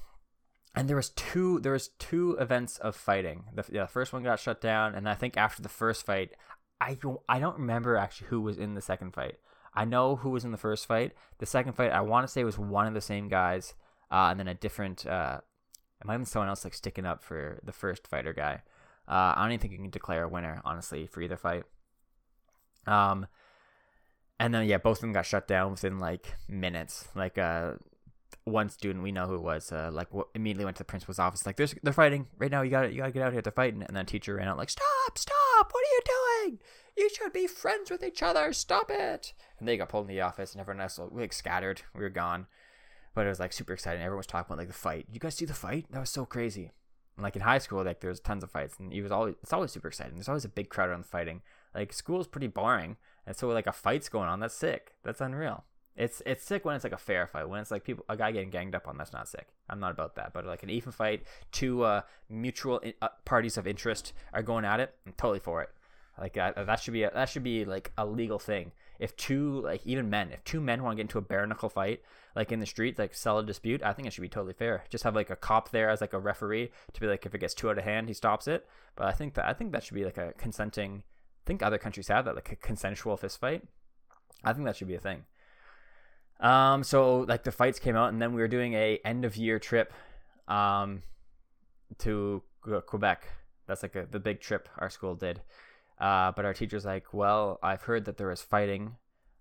there was two events of fighting. The first one got shut down, and I think after the first fight, I don't remember actually who was in the second fight. I know who was in the first fight. The second fight, I want to say, was one of the same guys, and then a different. It might have been someone else like sticking up for the first fighter guy. I don't even think you can declare a winner, honestly, for either fight. And then, yeah, both of them got shut down within, like, minutes. Like, one student, we know who it was, immediately went to the principal's office, like, they're fighting right now. You gotta get out here. They're fighting. And then teacher ran out, like, stop, what are you doing? You should be friends with each other. Stop it. And they got pulled in the office, and everyone else, like, scattered. We were gone. But it was, like, super exciting. Everyone was talking about, like, the fight. You guys see the fight? That was so crazy. Like in high school, like there's tons of fights, and it's always super exciting. There's always a big crowd on fighting. Like, school's pretty boring, and so like a fight's going on. That's sick. That's unreal. It's sick when it's like a fair fight. When it's like a guy getting ganged up on, that's not sick. I'm not about that. But like an even fight, two mutual parties of interest are going at it, I'm totally for it. Like that should be like a legal thing. If two, like, even men, if two men want to get into a bare knuckle fight, like in the street, like settle a dispute, I think it should be totally fair. Just have like a cop there as like a referee to be like, if it gets too out of hand, he stops it. But I think that should be like a consenting. I think other countries have that, like a consensual fist fight. I think that should be a thing. So like the fights came out, and then we were doing a end of year trip, to Quebec. That's like the big trip our school did. But our teacher's like, well, I've heard that there was fighting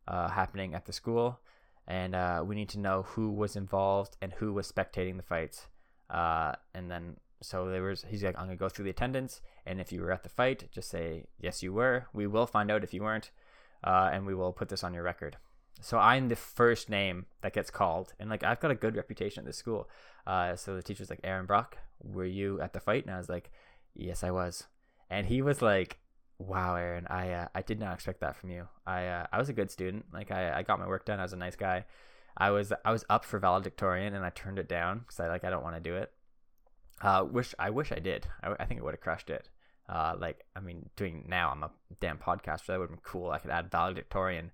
happening at the school, and we need to know who was involved and who was spectating the fights. And then so he's like, I'm going to go through the attendance, and if you were at the fight, just say, yes, you were. We will find out if you weren't, and we will put this on your record. So I'm the first name that gets called, and like I've got a good reputation at this school. So the teacher's like, Aaron Brock, were you at the fight? And I was like, yes, I was. And he was like, wow, Aaron, I did not expect that from you. I was a good student. Like, I got my work done. I was a nice guy. I was up for valedictorian, and I turned it down because I don't want to do it. I wish I did. I think it would have crushed it. Like, I mean, doing now, I'm a damn podcaster. That would have been cool. I could add valedictorian,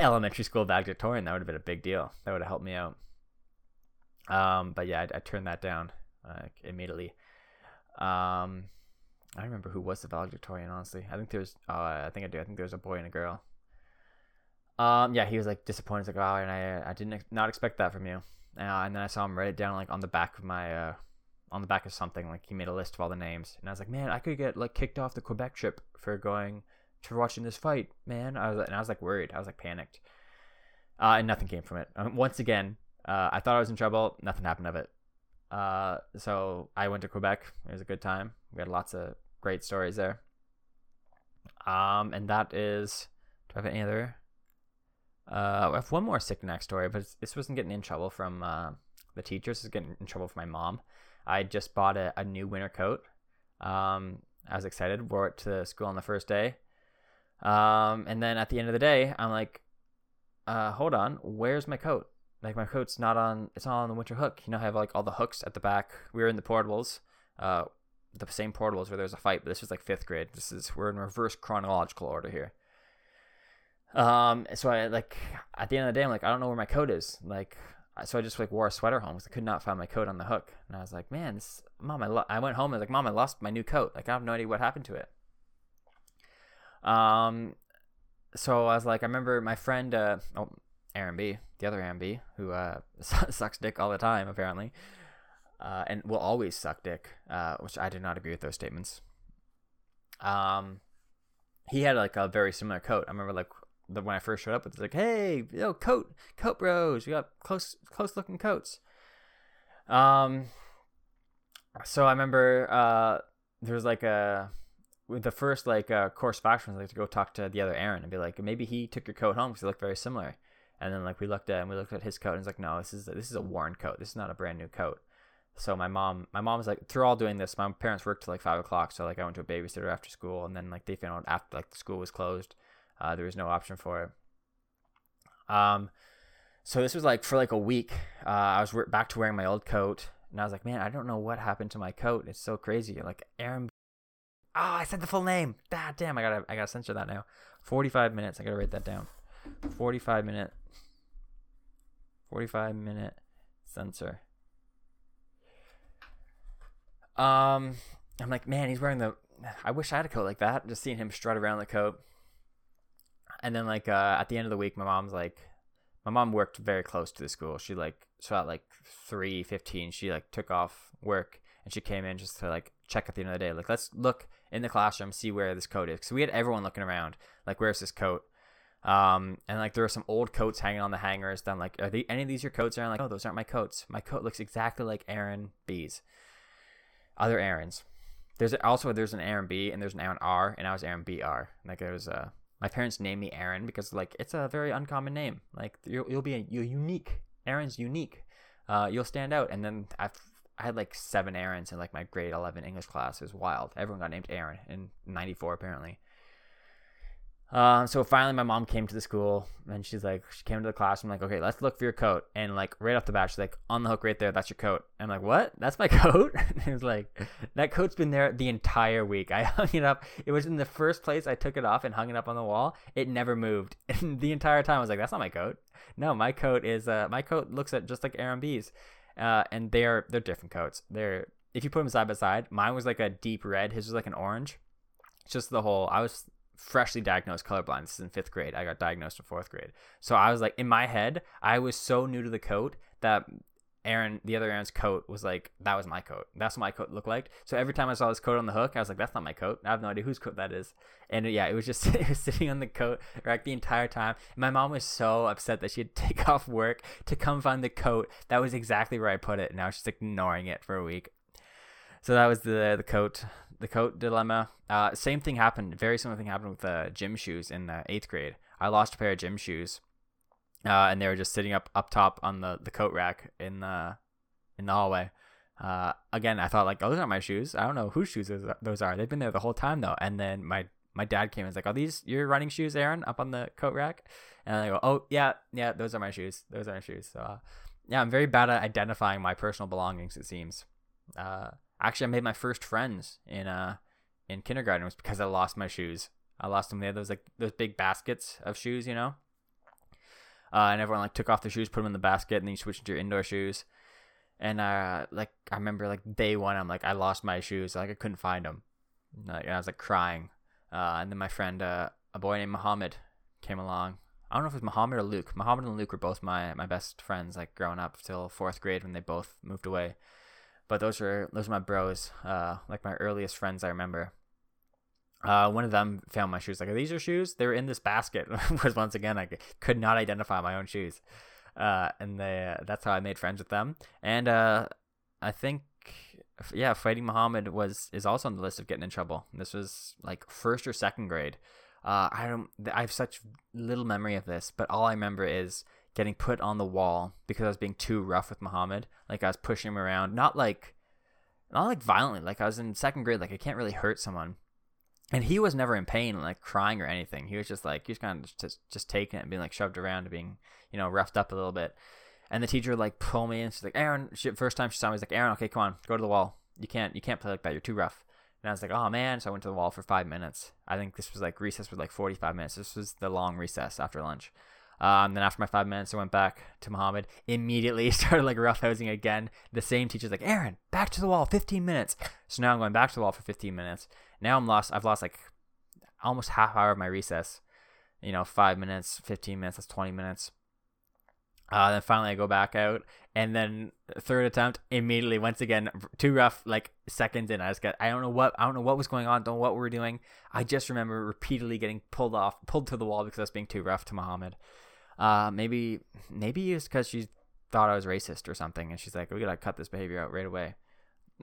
elementary school valedictorian. That would have been a big deal. That would have helped me out. But yeah, I turned that down immediately. I remember who was the valedictorian, honestly. I think there was a boy and a girl. Yeah, he was like disappointed. He's like, wow, and I didn't not expect that from you. And then I saw him write it down like on the back of my, on the back of something. Like, he made a list of all the names, and I was like, man, I could get like kicked off the Quebec trip for going to watching this fight, man. I was like worried. I was like panicked, and nothing came from it. Once again, I thought I was in trouble. Nothing happened of it. So I went to Quebec. It was a good time. We had lots of great stories there. And that is, do I have any other? I have one more sick neck story, but this wasn't getting in trouble from the teachers. This was getting in trouble from my mom. I just bought a new winter coat. I was excited. Wore it to school on the first day. And then at the end of the day, I'm like, hold on, where's my coat? Like, my coat's not on, it's not on the winter hook. You know, I have like all the hooks at the back. We were in the portables, the same portables where there's a fight, but this was like fifth grade. We're in reverse chronological order here. So I like, at the end of the day, I'm like, I don't know where my coat is. Like, so I just like wore a sweater home because I could not find my coat on the hook. And I was like, man, mom, I went home and I was like, mom, I lost my new coat. Like, I have no idea what happened to it. So I was like, I remember my friend, Aaron B, the other Aaron B, who sucks dick all the time apparently, and will always suck dick, which I do not agree with those statements. He had like a very similar coat. I remember like when I first showed up with, it's like, hey, yo, coat bros, we got close looking coats. So I remember there was like a, with the first like correspondence, like to go talk to the other Aaron and be like, maybe he took your coat home because they look very similar. And then like we looked at his coat and it's like, no, this is a worn coat. This is not a brand new coat. So my mom was like, through all doing this, my parents worked till like 5 o'clock. So like I went to a babysitter after school, and then like they found out after like the school was closed, there was no option for it. So this was like for like a week, I was back to wearing my old coat, and I was like, man, I don't know what happened to my coat. It's so crazy. Like Aaron. Oh, I said the full name. God damn, I gotta censor that now. 45 minutes. I gotta write that down. 45 minute. 45 minute censor. I'm like, man, he's wearing the, I wish I had a coat like that. Just seeing him strut around the coat. And then like, at the end of the week, my mom worked very close to the school. She like, so at like 3:15, she like took off work and she came in just to like check at the end of the day. Like, let's look in the classroom, see where this coat is. So we had everyone looking around, like, where's this coat? And like there were some old coats hanging on the hangers. Then I'm like, are any of these your coats? And I'm like, oh, those aren't my coats. My coat looks exactly like Aaron B's. Other Aarons. There's an Aaron B and there's an Aaron R, and I was Aaron BR. Like there was a, my parents named me Aaron because like it's a very uncommon name. Like you're unique. Aaron's unique. You'll stand out. And then I had like 7 Aarons in like my grade 11 English class. It was wild. Everyone got named Aaron in '94 apparently. So finally my mom came to the school and she came to the classroom, like, okay, let's look for your coat. And like right off the bat, she's like, on the hook right there, that's your coat. And I'm like, what? That's my coat? And it was like, that coat's been there the entire week. I hung it up. It was in the first place I took it off and hung it up on the wall. It never moved. And the entire time I was like, that's not my coat. No, my coat is, my coat looks at just like Aaron B's. And they're different coats. If you put them side by side, mine was like a deep red. His was like an orange. It's just the whole, I was freshly diagnosed colorblind. This is in 5th grade. I got diagnosed in 4th grade. So I was like, in my head, I was so new to the coat that the other Aaron's coat was like, that was my coat. That's what my coat looked like. So every time I saw this coat on the hook, I was like, that's not my coat. I have no idea whose coat that is. And yeah, it was sitting on the coat rack the entire time. And my mom was so upset that she had to take off work to come find the coat that was exactly where I put it. And I was just ignoring it for a week. So that was the coat dilemma. Same thing happened. Very similar thing happened with gym shoes in 8th grade. I lost a pair of gym shoes, and they were just sitting up top on the coat rack in the hallway. Again, I thought like, oh, those aren't my shoes. I don't know whose shoes those are. They've been there the whole time though. And then my dad came and was like, are these your running shoes, Aaron, up on the coat rack? And I go, oh yeah, those are my shoes. Those are my shoes. So yeah, I'm very bad at identifying my personal belongings, it seems. Actually, I made my first friends in kindergarten. It was because I lost my shoes. I lost them. They had those big baskets of shoes, you know. And everyone like took off their shoes, put them in the basket, and then you switch into your indoor shoes. And like I remember like day one, I'm like, I lost my shoes. Like I couldn't find them. Like, and I was like crying. And then my friend, a boy named Muhammad, came along. I don't know if it was Muhammad or Luke. Muhammad and Luke were both my best friends, like growing up till 4th grade when they both moved away. But those are my bros, like my earliest friends I remember. One of them found my shoes. Like, are these your shoes? They were in this basket. Because once again, I could not identify my own shoes. And that's how I made friends with them. And I think, yeah, fighting Muhammad is also on the list of getting in trouble. This was like 1st or 2nd grade. I have such little memory of this, but all I remember is getting put on the wall because I was being too rough with Muhammad. Like I was pushing him around, not like violently. Like I was in 2nd grade, like I can't really hurt someone. And he was never in pain, like crying or anything. He was just like, he was kind of just taking it and being like shoved around and being, you know, roughed up a little bit. And the teacher would like pull me in. She's like, Aaron, first time she saw me, she's like, Aaron, okay, come on, go to the wall. You can't play like that. You're too rough. And I was like, oh man. So I went to the wall for 5 minutes. I think this was like recess was like 45 minutes. This was the long recess after lunch. Then after my 5 minutes, I went back to Muhammad. Immediately started like roughhousing again. The same teacher's like, Aaron, back to the wall, 15 minutes. So now I'm going back to the wall for 15 minutes. Now I'm lost. I've lost like almost half hour of my recess. You know, 5 minutes, 15 minutes, that's 20 minutes. Then finally I go back out, and then third attempt immediately, once again, too rough, like seconds in. I just got, I don't know what was going on, don't know what we were doing. I just remember repeatedly getting pulled to the wall because I was being too rough to Muhammad. Maybe it was because she thought I was racist or something, and she's like, we gotta cut this behavior out right away.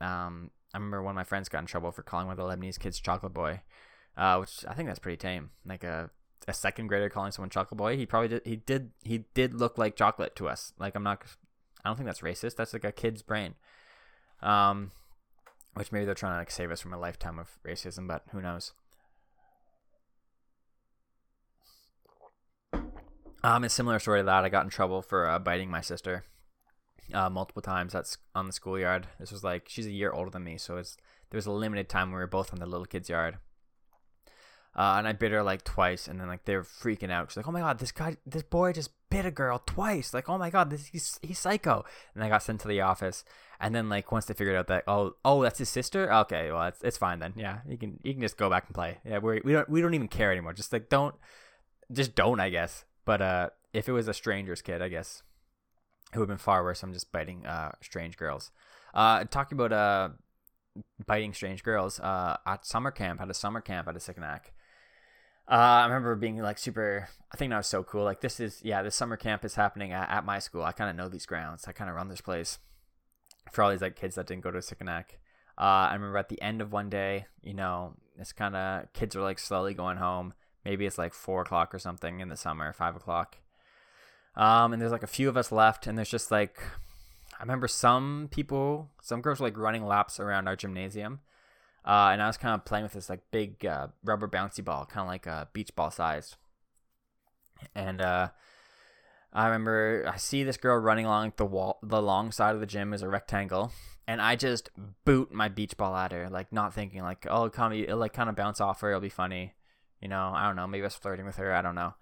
I remember one of my friends got in trouble for calling one of the Lebanese kids Chocolate Boy, which I think that's pretty tame. Like a second grader calling someone Chocolate Boy. He probably did. He did look like chocolate to us. Like, I don't think that's racist. That's like a kid's brain. Which maybe they're trying to like save us from a lifetime of racism, but who knows? A similar story to that. I got in trouble for biting my sister multiple times. That's on the schoolyard. This was like, she's a year older than me, so there was a limited time we were both on the little kid's yard. And I bit her like twice, and then like they were freaking out. She's like, "Oh my god, this boy just bit a girl twice! Like, oh my god, he's psycho!" And I got sent to the office. And then like once they figured out that oh that's his sister. Okay, well it's fine then. Yeah, you can just go back and play. Yeah, we don't even care anymore. Just like don't I guess. But if it was a stranger's kid, I guess it would have been far worse. I'm just biting strange girls. Talking about biting strange girls. At a summer camp at a Sikanak. I remember being like super, I think that was so cool. Like this summer camp is happening at my school. I kind of know these grounds. I kind of run this place for all these like kids that didn't go to Sikanak. I remember at the end of one day, you know, it's kind of, kids are like slowly going home. Maybe it's like 4 o'clock or something in the summer, 5 o'clock. And there's like a few of us left, and there's just like, I remember some girls were like running laps around our gymnasium. And I was kind of playing with this like big rubber bouncy ball, kind of like a beach ball size. And I remember I see this girl running along the wall. The long side of the gym is a rectangle, and I just boot my beach ball at her, like not thinking, like, oh, it'll like kind of bounce off her. It'll be funny, you know. I don't know. Maybe I was flirting with her. I don't know.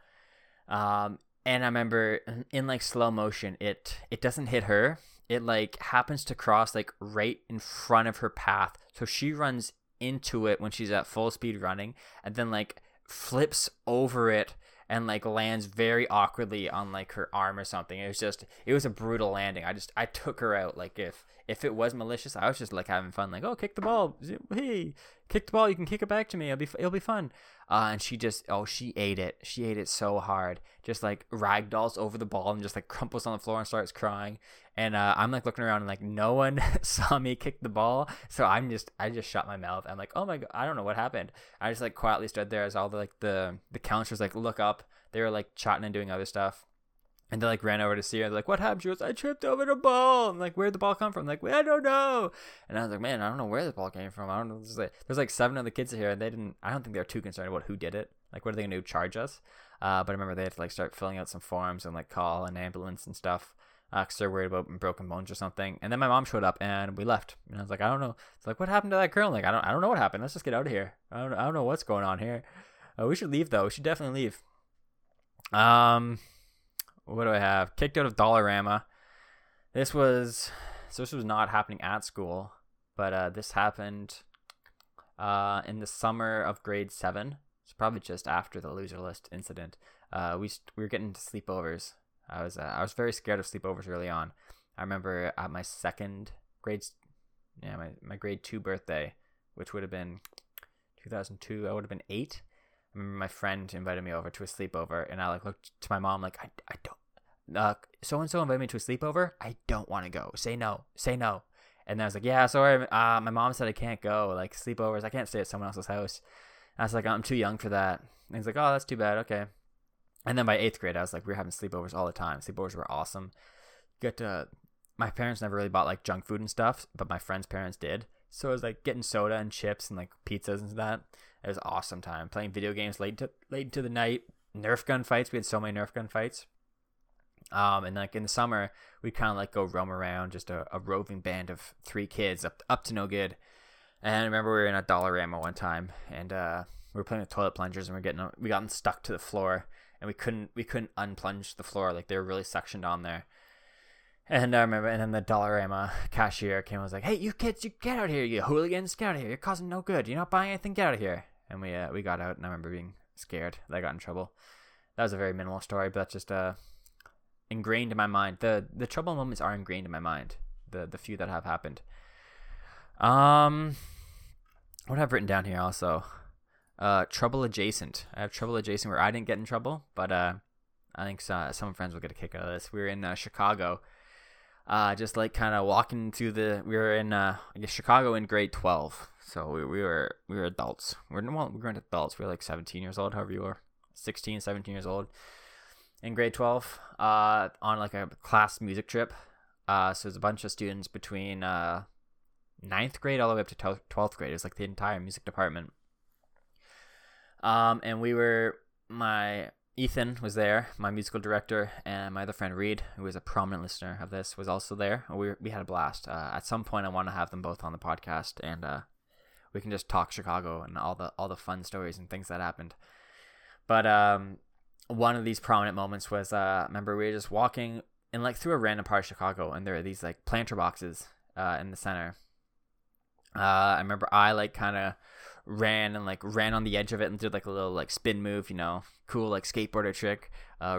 And I remember in like slow motion, it doesn't hit her. It like happens to cross like right in front of her path, so she runs into it when she's at full speed running, and then like flips over it and like lands very awkwardly on like her arm or something. It was a brutal landing. I took her out. Like if it was malicious, I was just like having fun. Like, oh, kick the ball. Hey, kick the ball. You can kick it back to me. It'll be fun. And she just, she ate it. She ate it so hard. Just like ragdolls over the ball and just like crumples on the floor and starts crying. And I'm like looking around and like no one saw me kick the ball. So I just shut my mouth. I'm like, oh my god, I don't know what happened. I just like quietly stood there as all the like the counselors like look up. They were like chatting and doing other stuff. And they like ran over to see her. They're like, what happened? She goes, I tripped over the ball. I'm like, where'd the ball come from? I'm like, I don't know. And I was like, man, I don't know where the ball came from. I don't know. There's like seven other kids here, and I don't think they were too concerned about who did it. Like, what are they gonna do? Charge us? But I remember they had to like start filling out some forms and like call an ambulance and stuff, because they're worried about broken bones or something. And then my mom showed up and we left. And I was like, I don't know. It's like, what happened to that girl? I'm like, I don't know what happened. Let's just get out of here. I don't know what's going on here. We should leave though. We should definitely leave. What do I have? Kicked out of Dollarama. This was not happening at school, but this happened in the summer of grade 7. It's probably just after the loser list incident. We were getting into sleepovers. I was very scared of sleepovers early on. I remember at my my grade 2 birthday, which would have been 2002. I would have been 8. My friend invited me over to a sleepover, and I like looked to my mom like, I don't, so-and-so invited me to a sleepover. I don't want to go. Say no. And I was like, yeah, sorry. My mom said I can't go, like sleepovers. I can't stay at someone else's house. And I was like, I'm too young for that. And he's like, oh, that's too bad. Okay. And then by 8th grade, I was like, we were having sleepovers all the time. Sleepovers were awesome. My parents never really bought like junk food and stuff, but my friend's parents did. So I was like getting soda and chips and like pizzas and that. It was an awesome time playing video games late into the night. Nerf gun fights. We had so many Nerf gun fights. And like in the summer, we kind of like go roam around, just a roving band of 3 kids up to no good. And I remember we were in a Dollarama one time, and we were playing with toilet plungers, and we got stuck to the floor, and we couldn't unplunge the floor. Like they were really suctioned on there. And I remember, and then the Dollarama cashier came and was like, hey, you kids, you get out of here, you hooligans, get out of here. You're causing no good. You're not buying anything. Get out of here. And we got out, and I remember being scared that I got in trouble. That was a very minimal story, but that's just ingrained in my mind. The trouble moments are ingrained in my mind. The few that have happened. What I've written down here also, trouble adjacent. I have trouble adjacent where I didn't get in trouble, but I think some friends will get a kick out of this. We were in Chicago, just like kind of walking through we were in I guess Chicago in grade 12, so we were adults. We weren't adults. We were like 17 years old, however you were, 16, 17 years old in grade 12, on like a class music trip. So there's a bunch of students between 9th grade all the way up to 12th grade. It was like the entire music department. And Ethan was there, my musical director, and my other friend Reed, who is a prominent listener of this, was also there. We had a blast. At some point I want to have them both on the podcast, and we can just talk Chicago and all the fun stories and things that happened. But one of these prominent moments was, remember we were just walking and like through a random part of Chicago, and there are these like planter boxes in the center. I remember I like kind of ran on the edge of it and did like a little like spin move, you know, cool like skateboarder trick.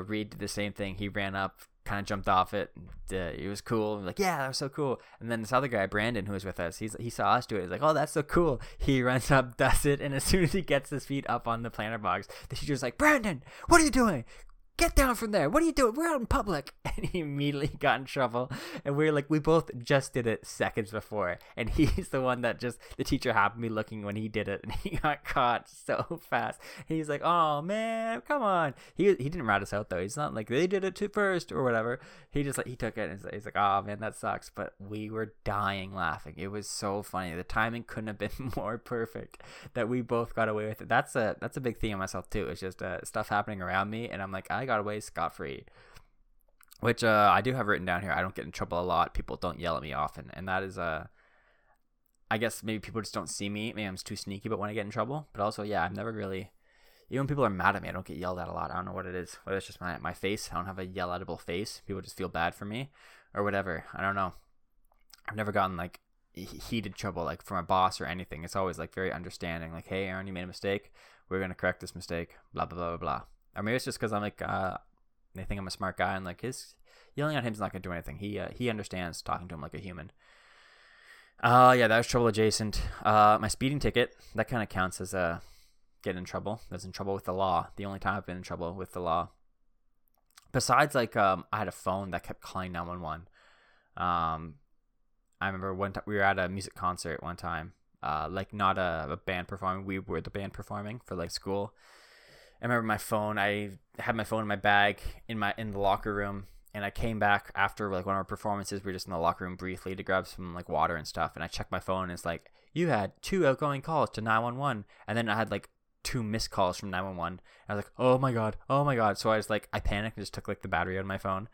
Reed did the same thing. He ran up, kind of jumped off it. It was cool. I'm like, yeah, that was so cool. And then this other guy, Brandon, who was with us, he saw us do it. He's like, oh, that's so cool. He runs up, does it, and as soon as he gets his feet up on the planter box, the teacher's like, Brandon, what are you doing? Get down from there. What are you doing? We're out in public. And he immediately got in trouble. And we were like, we both just did it seconds before. And he's the one that the teacher happened to be looking when he did it. And he got caught so fast. And he's like, oh, man, come on. He didn't rat us out, though. He's not like, they did it first or whatever. He just like, he took it. And he's like, oh, man, that sucks. But we were dying laughing. It was so funny. The timing couldn't have been more perfect that we both got away with it. That's a big thing in myself, too. It's just stuff happening around me. And I'm like, I got away scot-free, which I do have written down here. I don't get in trouble a lot. People don't yell at me often, and that is I guess maybe people just don't see me. Maybe I'm too sneaky, but when I get in trouble, but also, yeah, I've never really, even when people are mad at me, I don't get yelled at a lot. I don't know what it is, whether it's just my face. I don't have a yell-at-able face. People just feel bad for me or whatever. I don't know. I've never gotten like heated trouble like from a boss or anything. It's always like very understanding, like, hey, Aaron, you made a mistake. We're going to correct this mistake, blah, blah, blah, blah, blah. Or maybe it's just because I'm like, they think I'm a smart guy, and like his yelling at him is not gonna do anything. He understands talking to him like a human. Yeah, that was trouble adjacent. My speeding ticket, that kind of counts as getting in trouble. That's in trouble with the law. The only time I've been in trouble with the law, besides like I had a phone that kept calling 911. I remember one time we were at a music concert one time, like not a band performing. We were the band performing for like school. I remember my phone, I had my phone in my bag in the locker room, and I came back after like one of our performances. We were just in the locker room briefly to grab some like water and stuff, and I checked my phone, and it's like, you had 2 outgoing calls to 911, and then I had like 2 missed calls from 911. I was like, oh my god. So I was like, I panicked and just took like the battery out of my phone.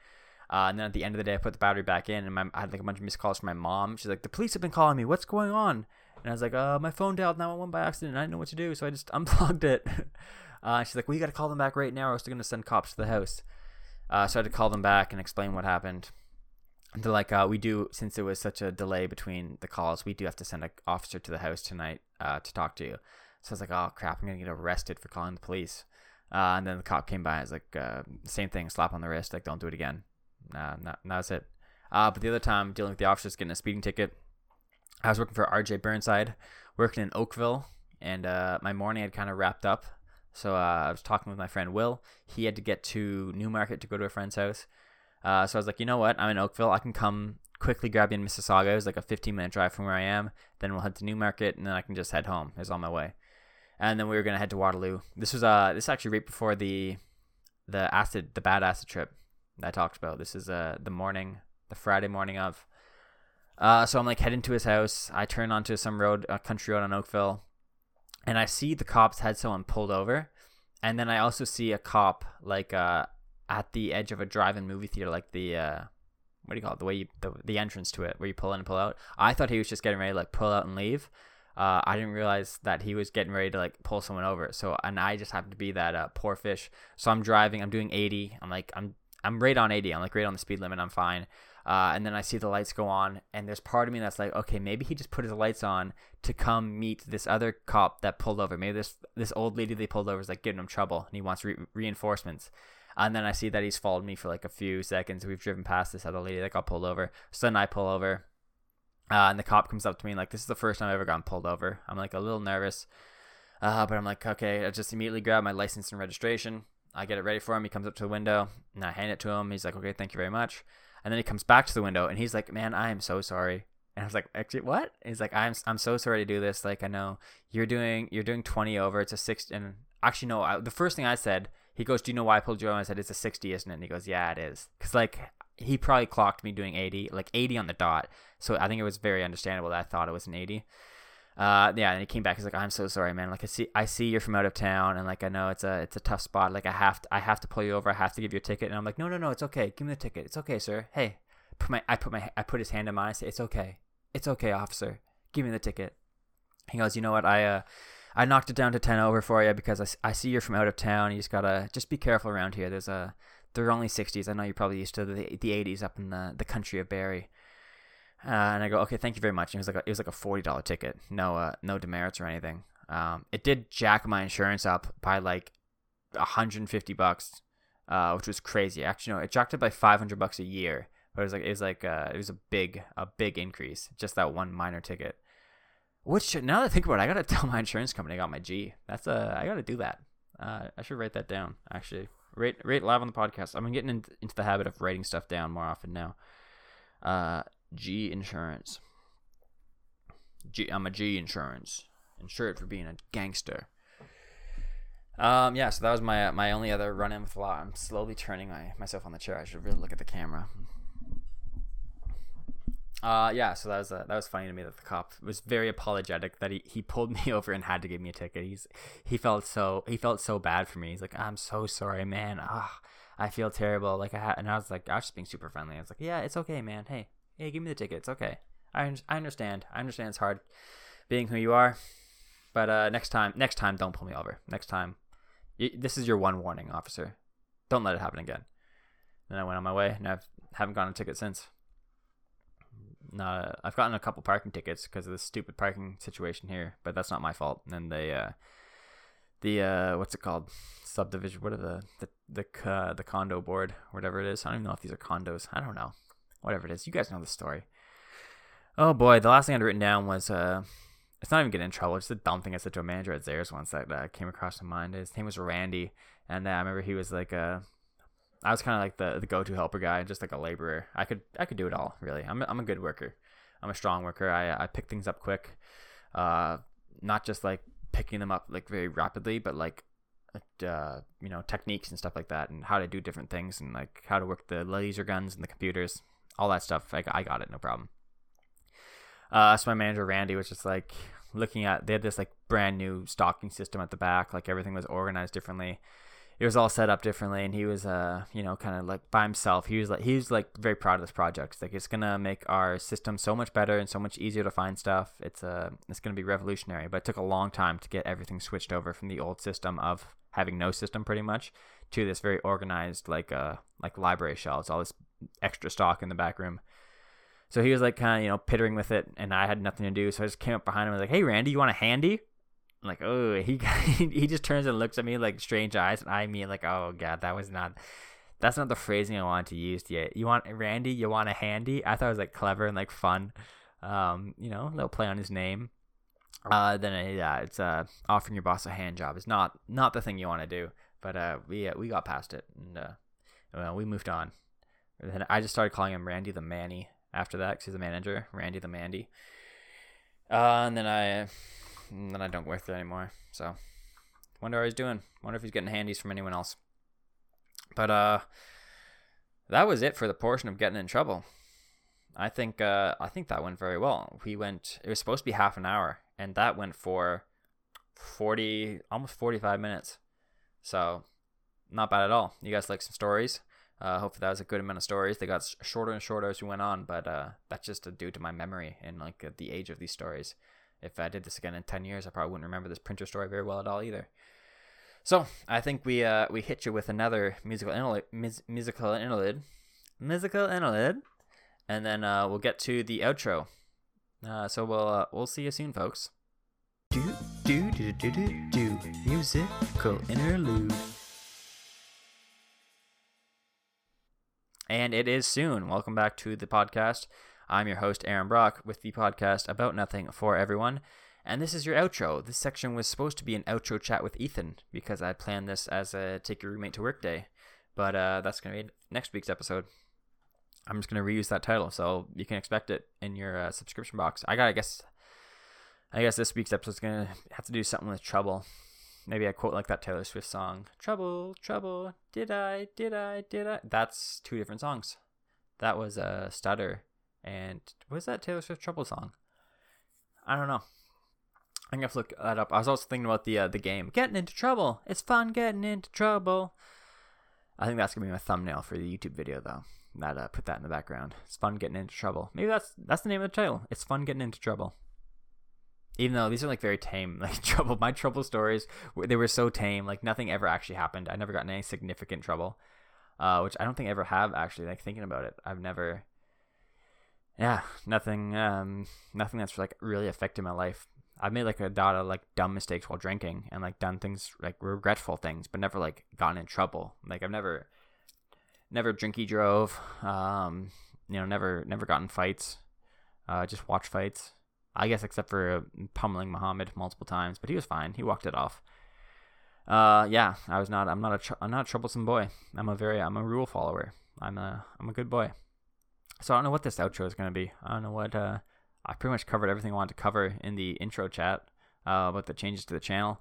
And then at the end of the day, I put the battery back in, and I had like a bunch of missed calls from my mom. She's like, the police have been calling me, what's going on? And I was like, my phone dialed 911 by accident, and I didn't know what to do, so I just unplugged it. She's like, well, you got to call them back right now, or else they're going to send cops to the house. So I had to call them back and explain what happened. And they're like, since there was such a delay between the calls, we do have to send an officer to the house tonight to talk to you. So I was like, oh, crap, I'm going to get arrested for calling the police. And then the cop came by. I was like, same thing, slap on the wrist, like, don't do it again. No, that's it. But the other time, dealing with the officers, getting a speeding ticket, I was working for RJ Burnside, working in Oakville, and my morning had kind of wrapped up. So I was talking with my friend Will. He had to get to Newmarket to go to a friend's house. So I was like, you know what? I'm in Oakville. I can come quickly grab you in Mississauga. It was like a 15-minute drive from where I am. Then we'll head to Newmarket, and then I can just head home. It was on my way. And then we were going to head to Waterloo. This was actually right before the bad acid trip that I talked about. This is the Friday morning of. So I'm like heading to his house. I turn onto some road, a country road on Oakville. And I see the cops had someone pulled over, and then I also see a cop like at the edge of a drive-in movie theater, like the what do you call it? The entrance to it, where you pull in and pull out. I thought he was just getting ready to like pull out and leave. I didn't realize that he was getting ready to like pull someone over. So and I just happened to be that poor fish. So I'm driving, I'm doing 80. I'm like I'm right on 80. I'm like right on the speed limit. I'm fine. And then I see the lights go on, and there's part of me that's like, okay, maybe he just put his lights on to come meet this other cop that pulled over. Maybe this old lady they pulled over is like giving him trouble, and he wants reinforcements. And then I see that he's followed me for like a few seconds. We've driven past this other lady that got pulled over. So then I pull over, and the cop comes up to me and like, this is the first time I've ever gotten pulled over. I'm like a little nervous, but I'm like, okay. I just immediately grab my license and registration. I get it ready for him. He comes up to the window and I hand it to him. He's like, okay, thank you very much. And then he comes back to the window and he's like, man, I am so sorry. And I was like, actually, what? And he's like, I'm so sorry to do this. Like, I know you're doing 20 over. It's a 60. And actually, no, the first thing I said, he goes, do you know why I pulled you over? And I said, it's a 60, isn't it? And he goes, yeah, it is. Cause like he probably clocked me doing 80, like 80 on the dot. So I think it was very understandable that I thought it was an 80. Yeah. And he came back. He's like, I'm so sorry, man. Like I see you're from out of town, and like I know it's a tough spot. Like I have to pull you over. I have to give you a ticket. And I'm like, no, it's okay. Give me the ticket. It's okay, sir. Hey, I put his hand in mine. I say, it's okay. It's okay, officer. Give me the ticket. He goes, you know what? I knocked it down to 10 over for you because I see you're from out of town. You just gotta be careful around here. There are only 60s. I know you're probably used to the 80s up in the country of Barrie. And I go, okay, thank you very much. And it was like a $40 ticket. No demerits or anything. It did jack my insurance up by like $150, which was crazy. Actually, no, it jacked up by $500 a year. But it was a big increase. Just that one minor ticket. Which, now that I think about it, I gotta tell my insurance company I got my G. I gotta do that. I should write that down. Actually, rate live on the podcast. I've been getting into the habit of writing stuff down more often now. G insurance. I'm a G insurance. Insured for being a gangster. Yeah. So that was my only other run in with law. I'm slowly turning myself on the chair. I should really look at the camera. Yeah, so that was funny to me that the cop was very apologetic that he pulled me over and had to give me a ticket. He felt so bad for me. He's like, I'm so sorry, man. I feel terrible. Like and I was like, I was just being super friendly. I was like, yeah, it's okay, man. Hey, give me the ticket. It's okay. I understand. I understand it's hard being who you are, but next time, don't pull me over. Next time, this is your one warning, officer. Don't let it happen again. Then I went on my way, and I haven't gotten a ticket since. I've gotten a couple parking tickets because of this stupid parking situation here, but that's not my fault. And what's it called? Subdivision. What are the condo board, whatever it is. I don't even know if these are condos. I don't know. Whatever it is, you guys know the story. Oh boy, the last thing I'd written down was it's not even getting in trouble. It's just a dumb thing I said to a manager at Zehrs once that came across my mind. His name was Randy, and I remember he was like I was kind of like the go-to helper guy, just like a laborer. I could do it all, really. I'm a good worker. I'm a strong worker. I pick things up quick, not just like picking them up like very rapidly, but like techniques and stuff like that, and how to do different things, and like how to work the laser guns and the computers, all that stuff. I got it, no problem. So my manager Randy was just like looking at. They had this like brand new stocking system at the back, like everything was organized differently. It was all set up differently, and he was, kind of like by himself. He was like very proud of this project. Like, it's gonna make our system so much better and so much easier to find stuff. It's gonna be revolutionary. But it took a long time to get everything switched over from the old system of having no system pretty much to this very organized like library shelves, all this extra stock in the back room. So he was like kind of pittering with it, and I had nothing to do. So I just came up behind him and was like, "Hey, Randy, you want a handy?" I'm like, oh, he just turns and looks at me like strange eyes, and I mean like, oh god, that's not the phrasing I wanted to use yet. You want Randy? You want a handy? I thought it was like clever and like fun, a little play on his name. It's offering your boss a hand job is not the thing you want to do, but we got past it, and we moved on. And then I just started calling him Randy the Manny after that because he's a manager, Randy the Mandy. And then I don't work there anymore. So wonder how he's doing. Wonder if he's getting handies from anyone else. But that was it for the portion of getting in trouble. I think that went very well. It was supposed to be half an hour, and that went for 40, almost 45 minutes. So not bad at all. You guys like some stories? Hopefully that was a good amount of stories. They got shorter and shorter as we went on, but that's just due to my memory and like the age of these stories. If I did this again in 10 years, I probably wouldn't remember this printer story very well at all either. So I think we hit you with another musical interlude, and then we'll get to the outro. So we'll see you soon, folks. Musical interlude. And it is soon. Welcome back to the podcast. I'm your host, Aaron Brock, with the podcast About Nothing for Everyone. And this is your outro. This section was supposed to be an outro chat with Ethan because I planned this as a take your roommate to work day. But that's going to be next week's episode. I'm just going to reuse that title, so you can expect it in your subscription box. I guess this week's episode is going to have to do something with trouble. Maybe I quote like that Taylor Swift song, Trouble, Trouble, did I? That's two different songs. That was a Stutter. And was that Taylor Swift Trouble song? I don't know. I'm going to look that up. I was also thinking about the game, Getting Into Trouble. It's fun getting into trouble. I think that's going to be my thumbnail for the YouTube video, though. That put that in the background. It's fun getting into trouble. Maybe that's the name of the title. It's fun getting into trouble. Even though these are like very tame, like trouble. My trouble stories, they were so tame. Like nothing ever actually happened. I never got in any significant trouble, which I don't think I ever have actually. Like thinking about it, I've never. Yeah, nothing that's like really affected my life. I've made like a lot of like dumb mistakes while drinking and like done things like regretful things, but never like gotten in trouble. Like I've never drinky drove, never gotten fights, just watch fights, I guess, except for pummeling Muhammad multiple times, but he was fine. He walked it off. I'm not a troublesome boy. I'm a rule follower. I'm a good boy. So I don't know what this outro is going to be. I don't know what, I pretty much covered everything I wanted to cover in the intro chat, about the changes to the channel.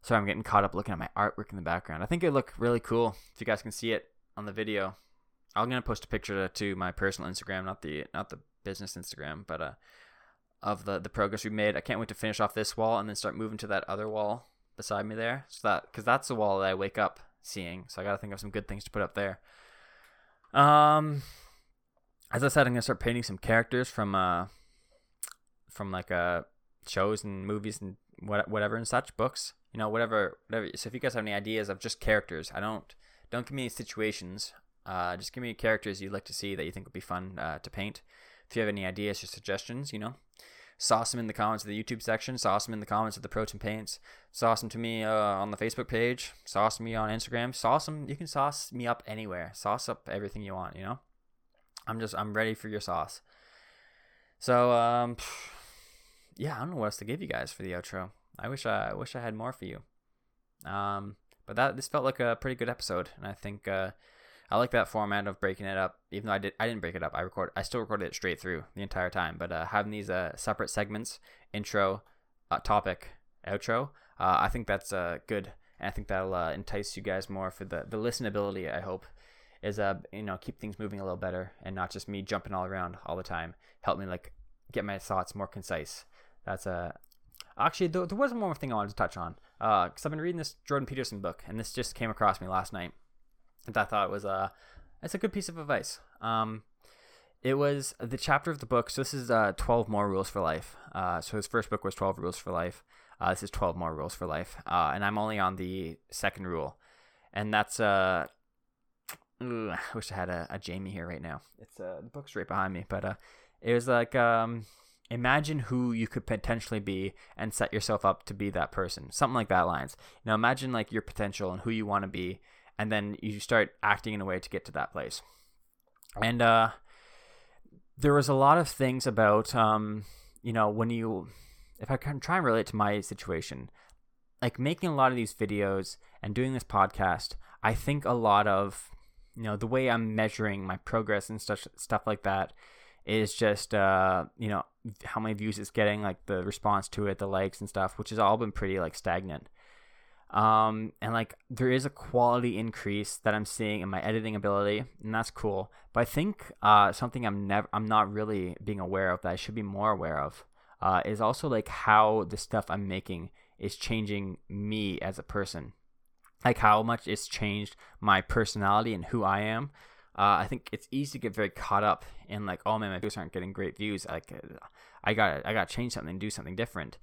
So I'm getting caught up looking at my artwork in the background. I think it looked really cool. If you guys can see it on the video, I'm going to post a picture to my personal Instagram, not the business Instagram, but, of the progress we made. I can't wait to finish off this wall and then start moving to that other wall beside me there, so that, cause that's the wall that I wake up seeing. So I got to think of some good things to put up there. As I said, I'm going to start painting some characters from shows and movies and whatever and such, books, whatever. So if you guys have any ideas of just characters, don't give me any situations, just give me characters you'd like to see that you think would be fun to paint. If you have any ideas or suggestions, saw some in the comments of the YouTube section, saw some in the comments of the Proton Paints, saw some to me on the Facebook page, saw some me on Instagram, you can sauce me up anywhere, sauce up everything you want, I'm ready for your sauce. So, yeah, I don't know what else to give you guys for the outro. I wish I had more for you. But this felt like a pretty good episode, and I think I like that format of breaking it up. Even though I didn't break it up. I still recorded it straight through the entire time. But having these separate segments, intro, topic, outro, I think that's good, and I think that'll entice you guys more for the listenability. I hope is keep things moving a little better and not just me jumping all around all the time. Help me like get my thoughts more concise. That's actually there was one more thing I wanted to touch on, because I've been reading this Jordan Peterson book, and this just came across me last night, and I thought it was it's a good piece of advice. It was the chapter of the book. So this is 12 More Rules for Life. So his first book was 12 Rules for Life. This is 12 More Rules for Life, and I'm only on the second rule, and that's I wish I had a Jamie here right now. It's the book's right behind me, but it was like imagine who you could potentially be and set yourself up to be that person. Something like that lines. Imagine like your potential and who you want to be, and then you start acting in a way to get to that place. And there was a lot of things about if I can try and relate to my situation, like making a lot of these videos and doing this podcast, I think a lot of the way I'm measuring my progress and stuff like that is just, how many views it's getting, like the response to it, the likes and stuff, which has all been pretty like stagnant. And like there is a quality increase that I'm seeing in my editing ability, and that's cool. But I think something I'm not really being aware of that I should be more aware of is also like how the stuff I'm making is changing me as a person. Like how much it's changed my personality and who I am. I think it's easy to get very caught up in like, oh man, my views aren't getting great views. Like, I gotta change something, do something different,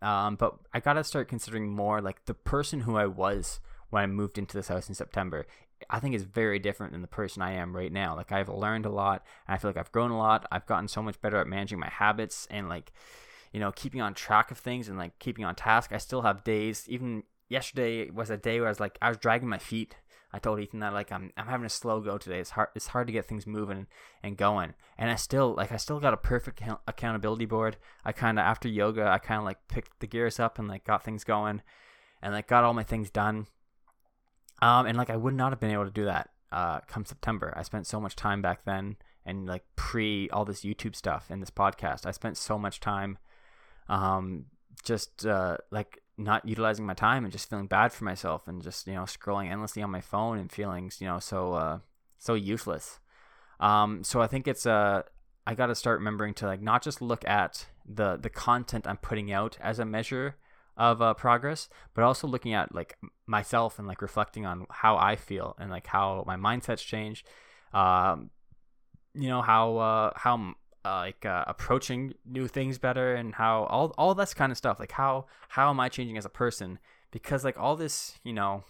But I gotta start considering more like the person who I was when I moved into this house in September. I think is very different than the person I am right now. Like I've learned a lot, and I feel like I've grown a lot. I've gotten so much better at managing my habits and like, keeping on track of things and like keeping on task. I still have days. Even yesterday was a day where I was dragging my feet. I told Ethan that, like, I'm having a slow go today. It's hard to get things moving and going. And I still got a perfect accountability board. I kind of, after yoga, I kind of like picked the gears up and like got things going and like got all my things done. And like, I would not have been able to do that come September. I spent so much time back then, and like pre all this YouTube stuff and this podcast, I spent so much time like not utilizing my time and just feeling bad for myself and just, you know, scrolling endlessly on my phone and feeling, you know, so useless. So I think it's I got to start remembering to like not just look at the content I'm putting out as a measure of progress, but also looking at like myself and like reflecting on how I feel and like how my mindset's changed, you know, how approaching new things better, and how all this kind of stuff, like how am I changing as a person? Because like all this, you know,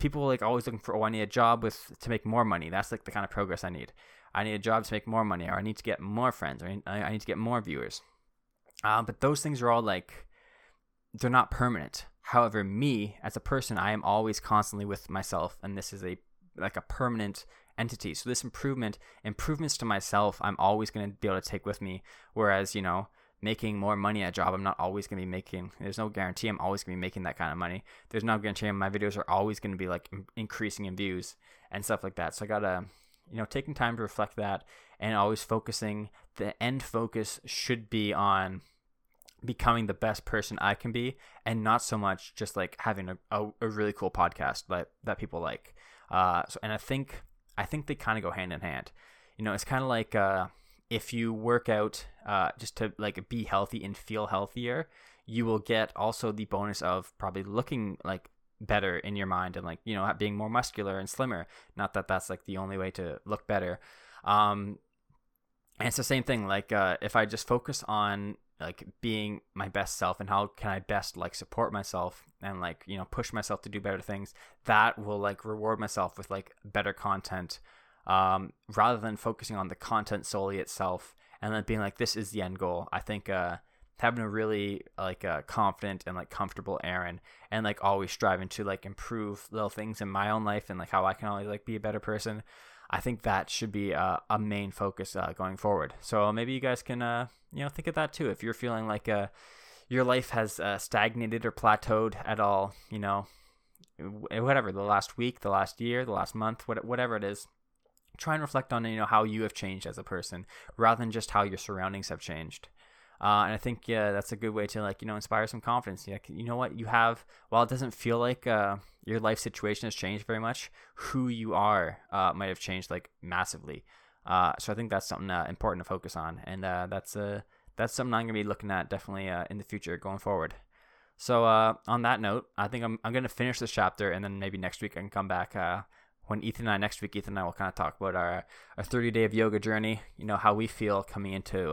people like always looking for, oh, I need a job to make more money. That's like the kind of progress I need. I need a job to make more money, or I need to get more friends, or I need to get more viewers. But those things are all like, they're not permanent. However, me as a person, I am always constantly with myself, and this is a permanent entity. So this improvements to myself, I'm always going to be able to take with me. Whereas, you know, making more money at a job, I'm not always going to be making, there's no guarantee I'm always going to be making that kind of money. There's no guarantee my videos are always going to be like increasing in views and stuff like that. So I got to, you know, taking time to reflect that, and always focusing, the end focus should be on becoming the best person I can be, and not so much just like having a really cool podcast that people like. And I think they kind of go hand in hand. You know, it's kind of like if you work out just to like be healthy and feel healthier, you will get also the bonus of probably looking like better in your mind and like, you know, being more muscular and slimmer. Not that that's like the only way to look better. And it's the same thing. Like if I just focus on like being my best self and how can I best like support myself and like, you know, push myself to do better things, that will like reward myself with like better content, rather than focusing on the content solely itself and then being like, this is the end goal. I think having a really like confident and like comfortable Aaron, and like always striving to like improve little things in my own life and like how I can always like be a better person, I think that should be a main focus going forward. So maybe you guys can, you know, think of that too. If you're feeling like your life has stagnated or plateaued at all, you know, whatever, the last week, the last year, the last month, whatever it is, try and reflect on, you know, how you have changed as a person rather than just how your surroundings have changed. And I think, yeah, that's a good way to like, you know, inspire some confidence. Like, you know what you have, while it doesn't feel like your life situation has changed very much, who you are might have changed like massively. So I think that's something important to focus on. And that's something I'm going to be looking at definitely in the future going forward. So on that note, I think I'm going to finish this chapter, and then maybe next week I can come back when Ethan and I will kind of talk about our 30-day of yoga journey, you know, how we feel coming into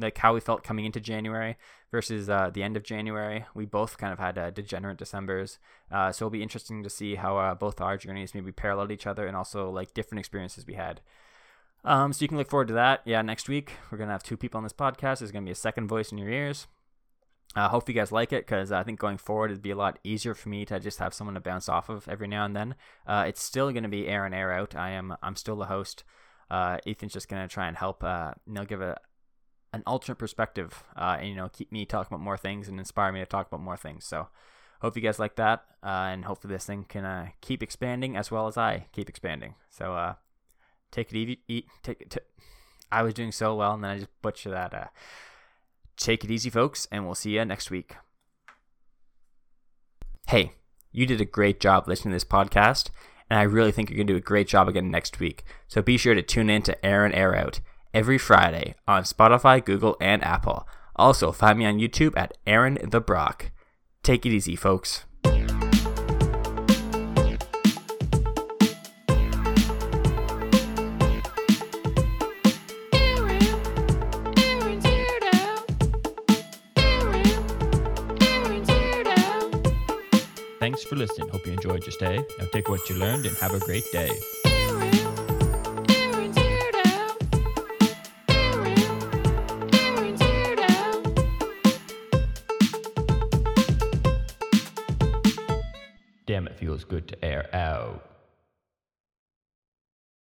like how we felt coming into January versus the end of January. We both kind of had degenerate Decembers. So it'll be interesting to see how both our journeys maybe paralleled each other, and also like different experiences we had. So you can look forward to that. Yeah, next week we're going to have two people on this podcast. There's going to be a second voice in your ears. Hope you guys like it, because I think going forward it'd be a lot easier for me to just have someone to bounce off of every now and then. It's still going to be air in, air out. I'm still the host. Ethan's just going to try and help, you know, give an alternate perspective, and, you know, keep me talking about more things and inspire me to talk about more things. So hope you guys like that, and hopefully this thing can keep expanding as well as I keep expanding. So take it easy. I was doing so well and then I just butchered that. Take it easy, folks, and we'll see you next week. Hey, you did a great job listening to this podcast, and I really think you're going to do a great job again next week. So be sure to tune in to Air In, Air Out every Friday on Spotify, Google, and Apple. Also, find me on YouTube at Aaron the Brock. Take it easy, folks. Thanks for listening. Hope you enjoyed your stay. Now take what you learned and have a great day. if it feels good to air out.